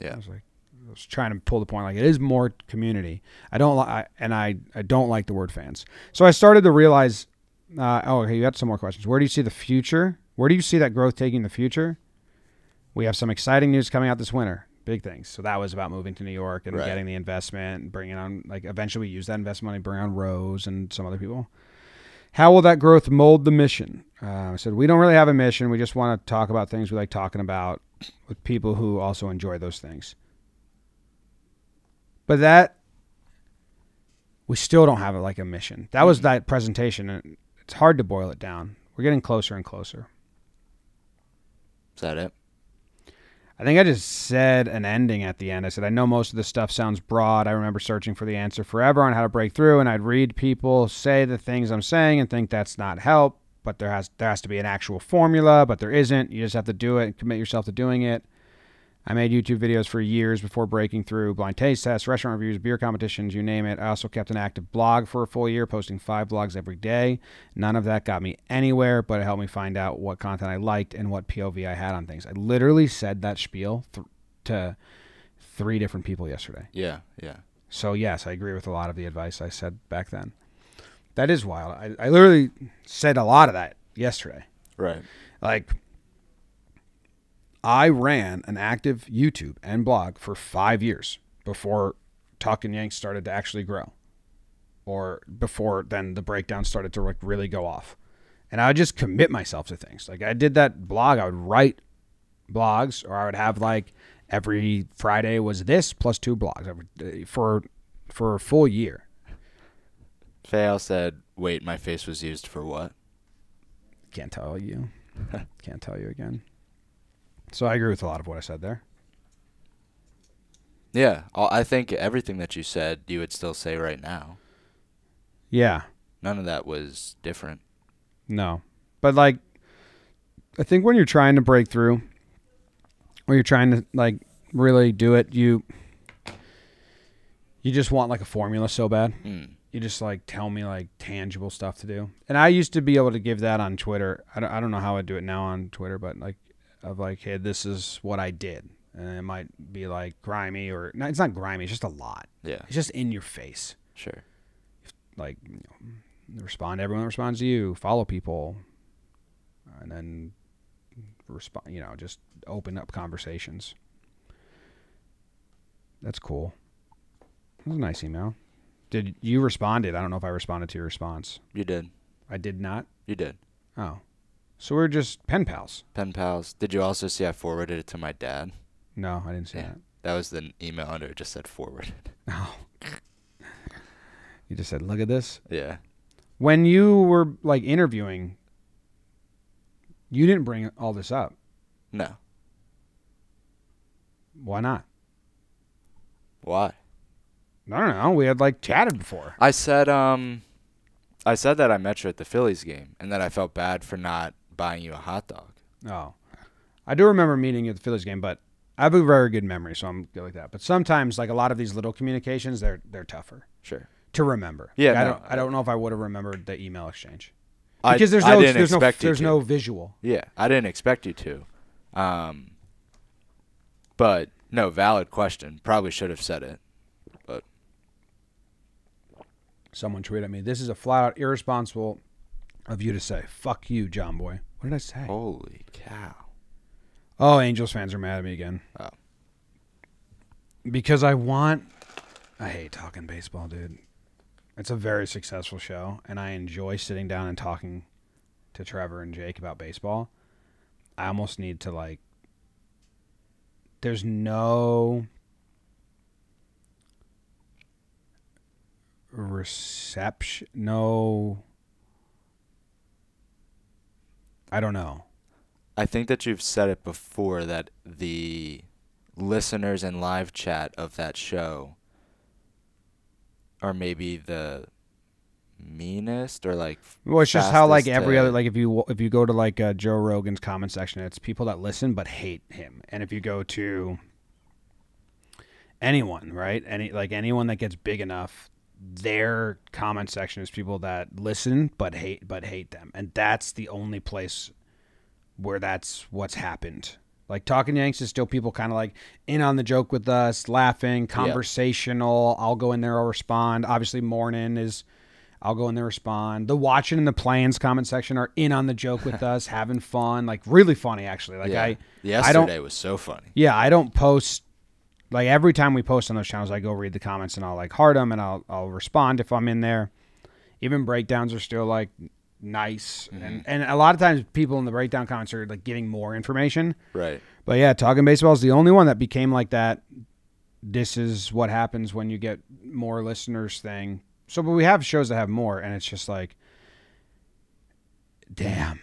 Yeah. I was trying to pull the point, like it is more community. I don't like, and I don't like the word fans. So I started to realize Okay, you had some more questions. Where do you see the future? Where do you see that growth taking the future? We have some exciting news coming out this winter. Big things. So that was about moving to New York and getting the investment and bringing on, like, eventually we use that investment money, bring on Rose and some other people. How will that growth mold the mission? I said, we don't really have a mission. We just want to talk about things we like talking about with people who also enjoy those things. But that, we still don't have like a mission. That was that presentation. And it's hard to boil it down. We're getting closer and closer. Is that it? I think I just said an ending at the end. I said, I know most of this stuff sounds broad. I remember searching for the answer forever on how to break through, and I'd read people say the things I'm saying and think that's not help, but there has to be an actual formula, but there isn't. You just have to do it and commit yourself to doing it. I made YouTube videos for years before breaking through, blind taste tests, restaurant reviews, beer competitions, you name it. I also kept an active blog for a full year, posting 5 blogs every day. None of that got me anywhere, but it helped me find out what content I liked and what POV I had on things. I literally said that spiel to 3 different people yesterday. Yeah. So, yes, I agree with a lot of the advice I said back then. That is wild. I literally said a lot of that yesterday. Right. Like, I ran an active YouTube and blog for 5 years before Talking Yanks started to actually grow, or before then the breakdown started to like really go off. And I would just commit myself to things. Like I did that blog, I would write blogs, or I would have like every Friday was this plus 2 blogs for a full year. Fail said, wait, my face was used for what? Can't tell you. Can't tell you again. So I agree with a lot of what I said there. Yeah, I think everything that you said, you would still say right now. Yeah. None of that was different. No. But, like, I think when you're trying to break through, when you're trying to, like, really do it, you just want, like, a formula so bad. Mm. You just, like, tell me, like, tangible stuff to do. And I used to be able to give that on Twitter. I don't know how I do it now on Twitter, but, like, of like, hey, this is what I did. And it might be like grimy or no, it's not grimy. It's just a lot. Yeah. It's just in your face. Sure. Like, you know, respond to everyone that responds to you, follow people, and then respond, you know, just open up conversations. That's cool. That was a nice email. Did you respond? I don't know if I responded to your response. You did. I did not. You did. Oh. So we're just pen pals. Pen pals. Did you also see I forwarded it to my dad? No, I didn't see that. That was the email under it. Just said forwarded. Oh. You just said, look at this? Yeah. When you were, like, interviewing, you didn't bring all this up. No. Why not? Why? I don't know. We had, like, chatted before. I said that I met you at the Phillies game and that I felt bad for not buying you a hot dog. Oh, I do remember meeting you at the Phillies game, but I have a very good memory, so I'm good like that. But sometimes, like a lot of these little communications, they're tougher. Sure. To remember. Yeah. Like, no, I don't know if I would have remembered the email exchange because there's no visual. Yeah, I didn't expect you to. But no, valid question. Probably should have said it. But someone tweeted me, this is a flat out irresponsible of you to say. Fuck you, Jomboy. What did I say? Holy cow. Oh, Angels fans are mad at me again. Oh. Because I hate Talking Baseball, dude. It's a very successful show, and I enjoy sitting down and talking to Trevor and Jake about baseball. I almost need to, like, there's no reception. No. I don't know. I think that you've said it before that the listeners and live chat of that show are maybe the meanest or like. Well, it's just how like every other, like if you go to like Joe Rogan's comment section, it's people that listen but hate him, and if you go to anyone, right, anyone that gets big enough, their comment section is people that listen but hate them, and that's the only place where that's what's happened. Like Talking Yanks is still people kind of like in on the joke with us, laughing, conversational. Yep. I'll go in there, I'll respond. Obviously, Morning is I'll go in there, respond. The watching and the plans comment section are in on the joke with us, having fun, like really funny actually. Like yesterday was so funny. Yeah, I don't post like every time we post on those channels, I go read the comments and I'll like heart them and I'll respond if I'm in there. Even breakdowns are still like nice, mm-hmm. and a lot of times people in the breakdown comments are like giving more information. Right. But yeah, Talking Baseball is the only one that became like that. This is what happens when you get more listeners thing. So, but we have shows that have more, and it's just like, damn.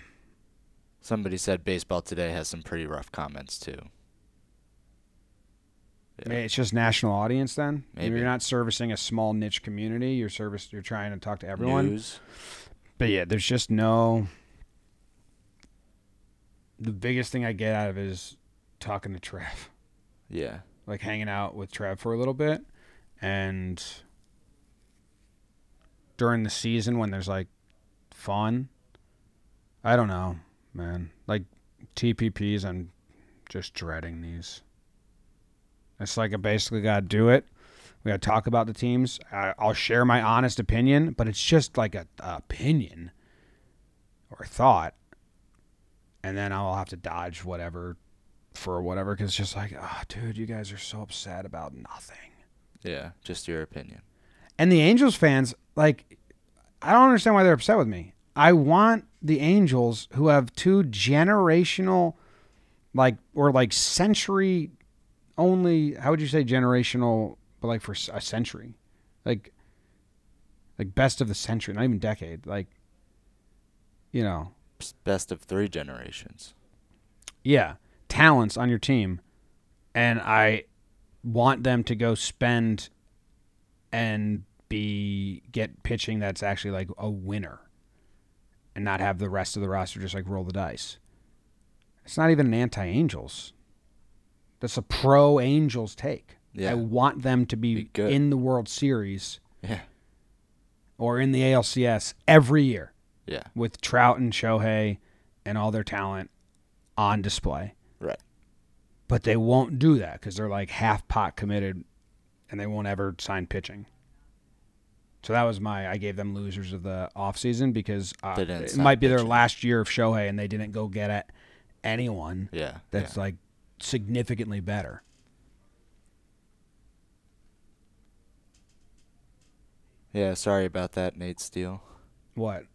Somebody said Baseball Today has some pretty rough comments, too. Yeah. It's just national audience, then? Maybe. You're not servicing a small niche community. You're trying to talk to everyone. News. But, yeah, there's just no... The biggest thing I get out of it is talking to Trev. Yeah. Like, hanging out with Trev for a little bit, and... during the season when there's, like, fun. I don't know, man. Like, TPPs, I'm just dreading these. It's like I basically got to do it. We got to talk about the teams. I'll share my honest opinion, but it's just, like, a opinion or thought. And then I'll have to dodge whatever for whatever because it's just like, oh, dude, you guys are so upset about nothing. Yeah, just your opinion. And the Angels fans, like, I don't understand why they're upset with me. I want the Angels, who have two generational, like, or like century only, how would you say generational, but like for a century? Like best of the century, not even decade. Like, you know. Best of three generations. Yeah. Talents on your team. And I want them to go spend... and get pitching that's actually like a winner and not have the rest of the roster just like roll the dice. It's not even an anti-Angels. That's a pro-Angels take. Yeah. I want them to be good in the World Series or in the ALCS every year with Trout and Shohei and all their talent on display. Right. But they won't do that because they're like half-pot committed and they won't ever sign pitching. So that was I gave them losers of the offseason because it might be pitching. Their last year of Shohei and they didn't go get at anyone that's like significantly better. Yeah, sorry about that, Nate Steele. What?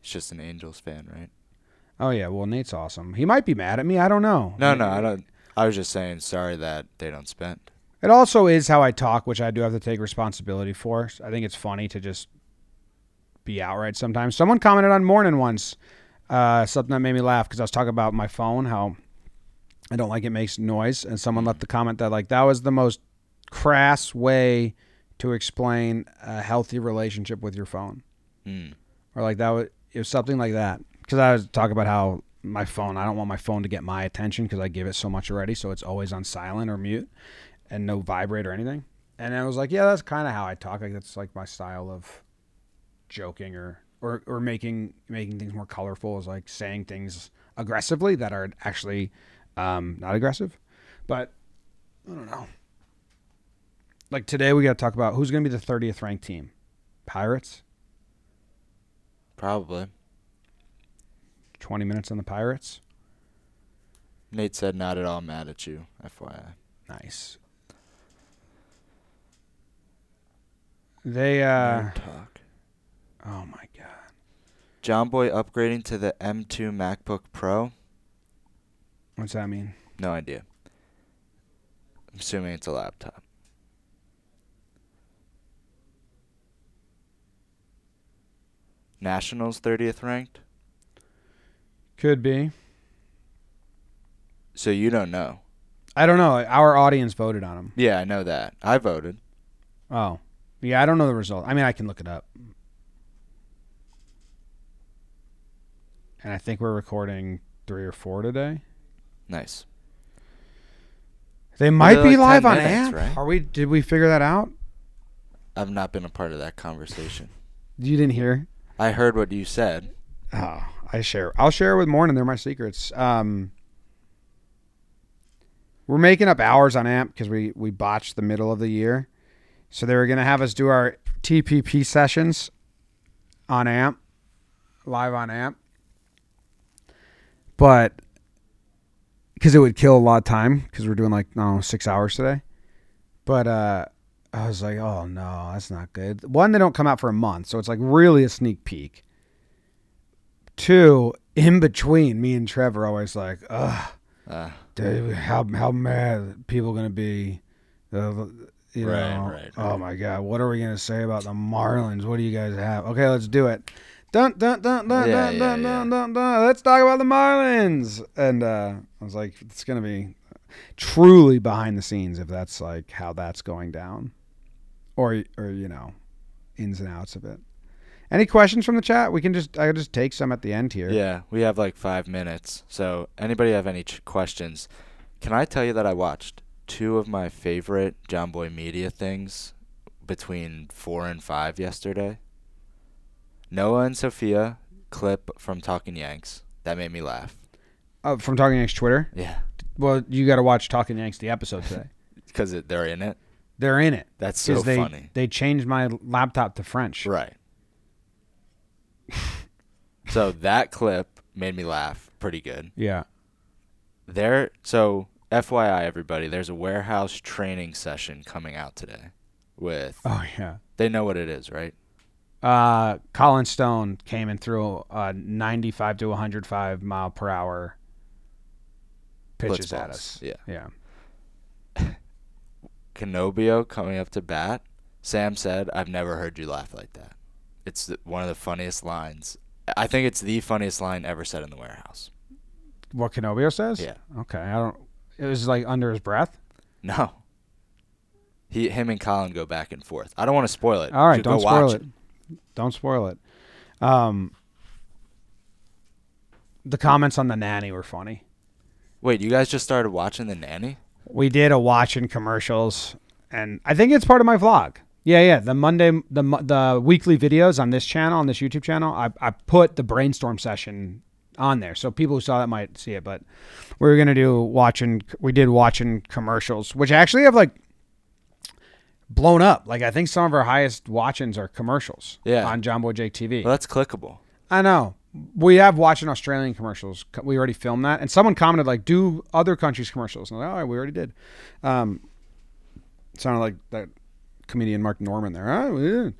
He's just an Angels fan, right? Oh, yeah, well, Nate's awesome. He might be mad at me. I don't know. I was just saying sorry that they don't spend. It also is how I talk, which I do have to take responsibility for. I think it's funny to just be outright sometimes. Someone commented on Morning once, something that made me laugh because I was talking about my phone, how I don't like it makes noise, and someone left the comment that like that was the most crass way to explain a healthy relationship with your phone, or like that was it was something like that because I was talking about how my phone, I don't want my phone to get my attention because I give it so much already, so it's always on silent or mute. And no vibrate or anything. And I was like, yeah, that's kind of how I talk. Like that's like my style of joking or making things more colorful is like saying things aggressively that are actually not aggressive. But I don't know. Like today we got to talk about who's going to be the 30th ranked team. Pirates? Probably. 20 minutes on the Pirates? Nate said not at all mad at you, FYI. Nice. They talk. Oh my god. Jomboy upgrading to the M2 MacBook Pro. What's that mean? No idea. I'm assuming it's a laptop. Nationals 30th ranked? Could be. So you don't know. I don't know. Our audience voted on them. Yeah, I know that. I voted. Oh. Yeah, I don't know the result. I mean, I can look it up. And I think we're recording 3 or 4 today. Nice. They might be like live on Amp. Right? Did we figure that out? I've not been a part of that conversation. You didn't hear? I heard what you said. Oh, I'll share with Morning. They're my secrets. We're making up hours on Amp because we botched the middle of the year. So they were going to have us do our TPP sessions on Amp, live on Amp. But because it would kill a lot of time, because we're doing like, I don't know, 6 hours today. But I was like, oh no, that's not good. One, they don't come out for a month, so it's like really a sneak peek. Two, in between, me and Trevor always like, ugh, dude, how mad people gonna be? Right. Oh my God, what are we gonna say about the Marlins? What do you guys have? Okay, let's do it. Dun dun dun dun dun dun dun dun dun. Let's talk about the Marlins. And I was like, it's gonna be truly behind the scenes if that's like how that's going down, or you know, ins and outs of it. Any questions from the chat? We can just I can take some at the end here. Yeah, we have like 5 minutes. So anybody have any questions? Can I tell you that I watched two of my favorite Jomboy Media things between 4 and 5 yesterday? Noah and Sophia clip from Talking Yanks that made me laugh. From Talking Yanks Twitter? Yeah. Well, you got to watch Talking Yanks, the episode today. Because they're in it? They're in it. That's so funny. They changed my laptop to French. Right. So that clip made me laugh pretty good. Yeah. So FYI, everybody, there's a Warehouse training session coming out today with... Oh, yeah. They know what it is, right? Colin Stone came and threw 95 to 105 mile per hour pitches at us. Yeah. Canobio coming up to bat. Sam said, "I've never heard you laugh like that." It's one of the funniest lines. I think it's the funniest line ever said in the Warehouse. What Canobio says? Yeah. Okay. It was like under his breath? No. Him and Colin go back and forth. I don't want to spoil it. All right, don't spoil it. Don't spoil it. The comments on The Nanny were funny. Wait, you guys just started watching The Nanny? We did a Watching Commercials, and I think it's part of my vlog. Yeah. The weekly videos on this channel, on this YouTube channel, I put the brainstorm session on there, so people who saw that might see it. But we were gonna do Watching Commercials, which actually have like blown up. Like, I think some of our highest watch-ins are commercials on Jomboy Jake TV. Well, that's clickable. I know. We have watching Australian commercials. We already filmed that. And someone commented, like, do other countries' commercials. And I'm like, all right, we already did. Sounded like that comedian Mark Norman there. All right, we did.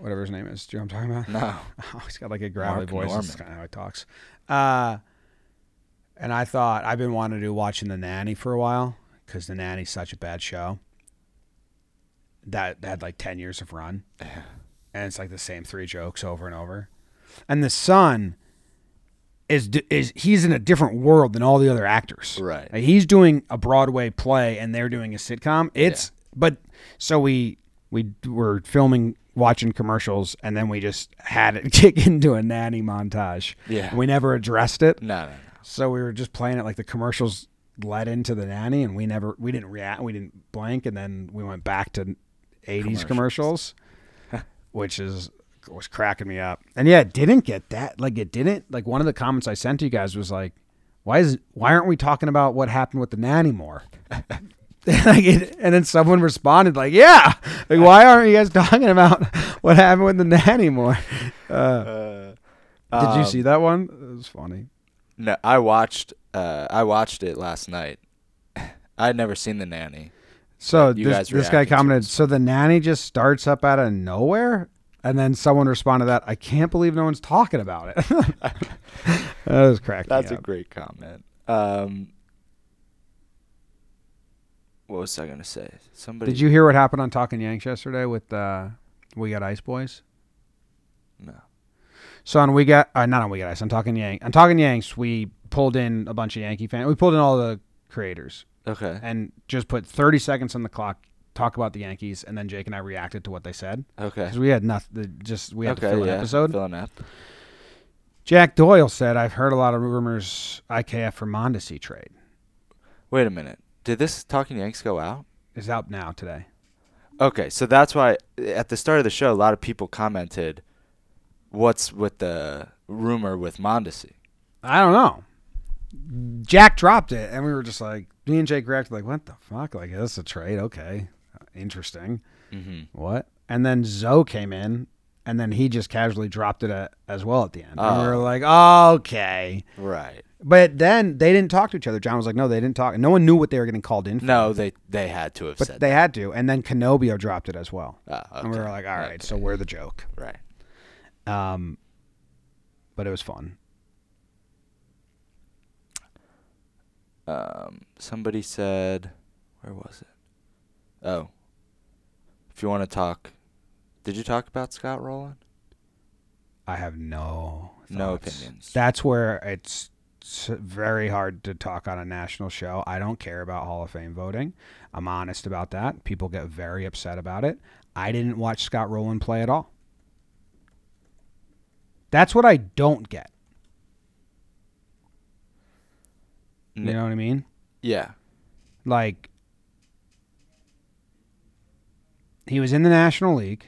Whatever his name is. Do you know what I'm talking about? No. Oh, he's got, like, a gravelly voice. Norman. That's kind of how he talks. And I thought, I've been wanting to do Watching The Nanny for a while because The Nanny's such a bad show. That had like 10 years of run. And it's like the same three jokes over and over. And the son is he's in a different world than all the other actors. Right. Like, he's doing a Broadway play and they're doing a sitcom. So we were filming Watching Commercials and then we just had it kick into a Nanny montage. Yeah. We never addressed it. No. So we were just playing it like the commercials led into The Nanny and we didn't react. We didn't blink. And then we went back to 80s commercials, which was cracking me up. And yeah, it didn't get that. Like, it didn't. Like, one of the comments I sent to you guys was like, why aren't we talking about what happened with The Nanny more? And then someone responded like, yeah, like, why aren't you guys talking about what happened with The Nanny more? Did you see that one? It was funny. No, I watched it last night. I had never seen The Nanny. So this guy commented, so The Nanny just starts up out of nowhere? And then someone responded that, I can't believe no one's talking about it. That was cracking up. That's a great comment. What was I going to say? Somebody. Did you hear what happened on Talking Yanks yesterday with We Got Ice Boys? No. So on We Got... not on We Got Ice. I'm Talking Yanks. On Talking Yanks, we pulled in a bunch of Yankee fans. We pulled in all the creators. Okay. And just put 30 seconds on the clock, talk about the Yankees, and then Jake and I reacted to what they said. Okay. Because we had nothing. We had to fill an episode. Fill an app. Jack Doyle said, I've heard a lot of rumors IKF for Mondesi trade. Wait a minute. Did this Talking Yanks go out? It's out now today. Okay. So that's why at the start of the show, a lot of people commented, what's with the rumor with Mondesi? I don't know. Jack dropped it, and we were just like, me and Jake reacted like, what the fuck? Like, that's a trade. Okay. Interesting. Mm-hmm. What? And then Zoe came in And then he just casually dropped it as well at the end. And we were like, oh, okay. Right. But then they didn't talk to each other. John was like, no, they didn't talk. No one knew what they were getting called in for. No, they had to have but said that. They had to. And then Canobio dropped it as well. Oh, okay. And we were like, all right, okay. So we're the joke. Right. But it was fun. Somebody said, where was it? Oh. If you want to talk. Did you talk about Scott Rowland? I have no opinions. That's where it's very hard to talk on a national show. I don't care about Hall of Fame voting. I'm honest about that. People get very upset about it. I didn't watch Scott Rowland play at all. That's what I don't get. You know what I mean? Yeah. Like, he was in the National League.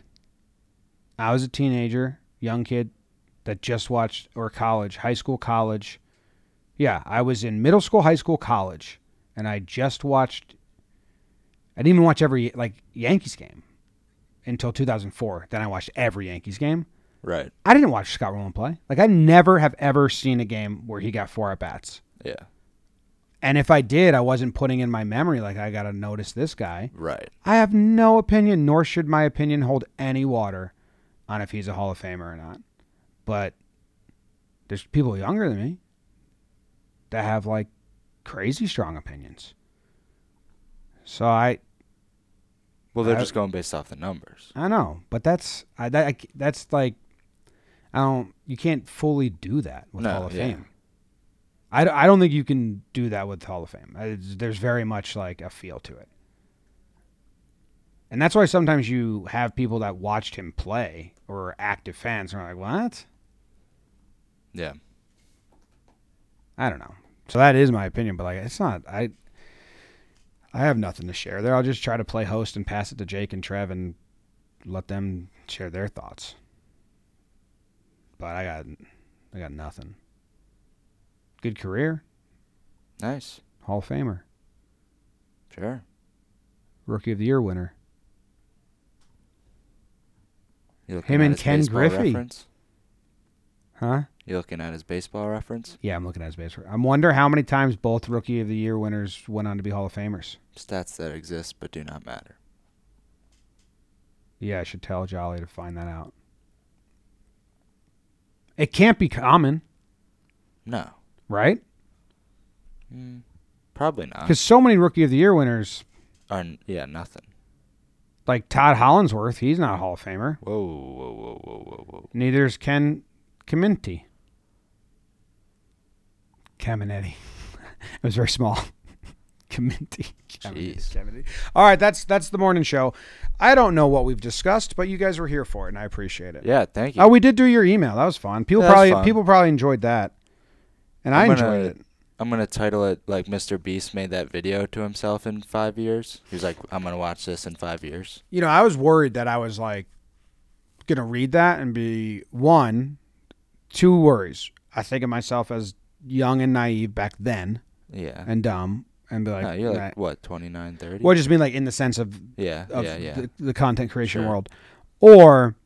I was a teenager, young kid that just watched, or college, high school, college. Yeah, I was in middle school, high school, college, and I just watched. I didn't even watch every, Yankees game until 2004. Then I watched every Yankees game. Right. I didn't watch Scott Rowland play. I never have ever seen a game where he got 4 at-bats. Yeah. And if I did, I wasn't putting in my memory, I got to notice this guy. Right. I have no opinion, nor should my opinion hold any water on if he's a Hall of Famer or not. But there's people younger than me that have crazy strong opinions. So they're just going based off the numbers. I know, but you can't fully do that with Hall of Fame. I don't think you can do that with Hall of Fame. There's very much a feel to it. And that's why sometimes you have people that watched him play or are active fans and are like, what? Yeah. I don't know. So that is my opinion, but it's not. I have nothing to share there. I'll just try to play host and pass it to Jake and Trev and let them share their thoughts. But I got nothing. Good career. Nice. Hall of Famer. Sure. Rookie of the Year winner. Him and Ken Griffey. Reference? Huh? You looking at his baseball reference? Yeah, I'm looking at his baseball. I wonder how many times both Rookie of the Year winners went on to be Hall of Famers. Stats that exist but do not matter. Yeah, I should tell Jolly to find that out. It can't be common. No. Right? Probably not. Because so many Rookie of the Year winners are, nothing. Like Todd Hollinsworth, he's not a Hall of Famer. Whoa. Neither is Ken Caminiti. Caminetti. It was very small. Caminiti. Jeez. All right, that's the morning show. I don't know what we've discussed, but you guys were here for it, and I appreciate it. Yeah, thank you. Oh, we did do your email. That was fun. People probably enjoyed that, and I enjoyed it. I'm going to title it like Mr. Beast made that video to himself in 5 years. He's like, I'm going to watch this in 5 years. I was worried that I was going to read that and be two worries. I think of myself as young and naive back then. Yeah. And dumb. And be like, no, you're like, what, 29, 30? Well, I just mean in the sense of, the content creation world. Or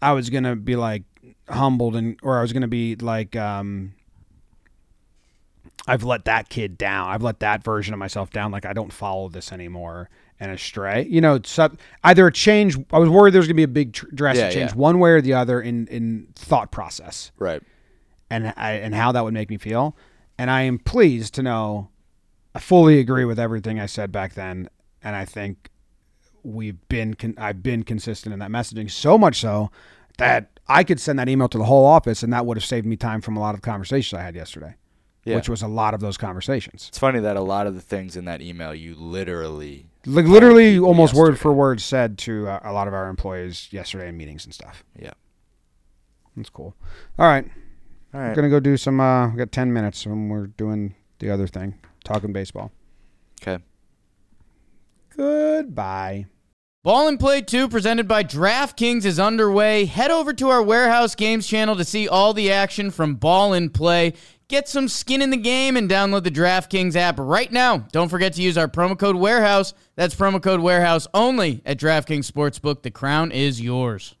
I was going to be humbled or I was going to be I've let that kid down. I've let that version of myself down. I don't follow this anymore and astray. Either a change. I was worried there was going to be a big drastic change one way or the other in thought process. Right. And how that would make me feel. And I am pleased to know I fully agree with everything I said back then. And I think I've been consistent in that messaging, so much so that I could send that email to the whole office and that would have saved me time from a lot of conversations I had yesterday. Yeah. Which was a lot of those conversations. It's funny that a lot of the things in that email you literally almost yesterday. Word for word said to a lot of our employees yesterday in meetings and stuff. Yeah. That's cool. All right. We're going to go do some, we got 10 minutes and we're doing the other thing, talking baseball. Okay. Goodbye. Ball and Play 2 presented by DraftKings is underway. Head over to our Warehouse Games channel to see all the action from Ball and Play. Get some skin in the game and download the DraftKings app right now. Don't forget to use our promo code WAREHOUSE. That's promo code WAREHOUSE only at DraftKings Sportsbook. The crown is yours.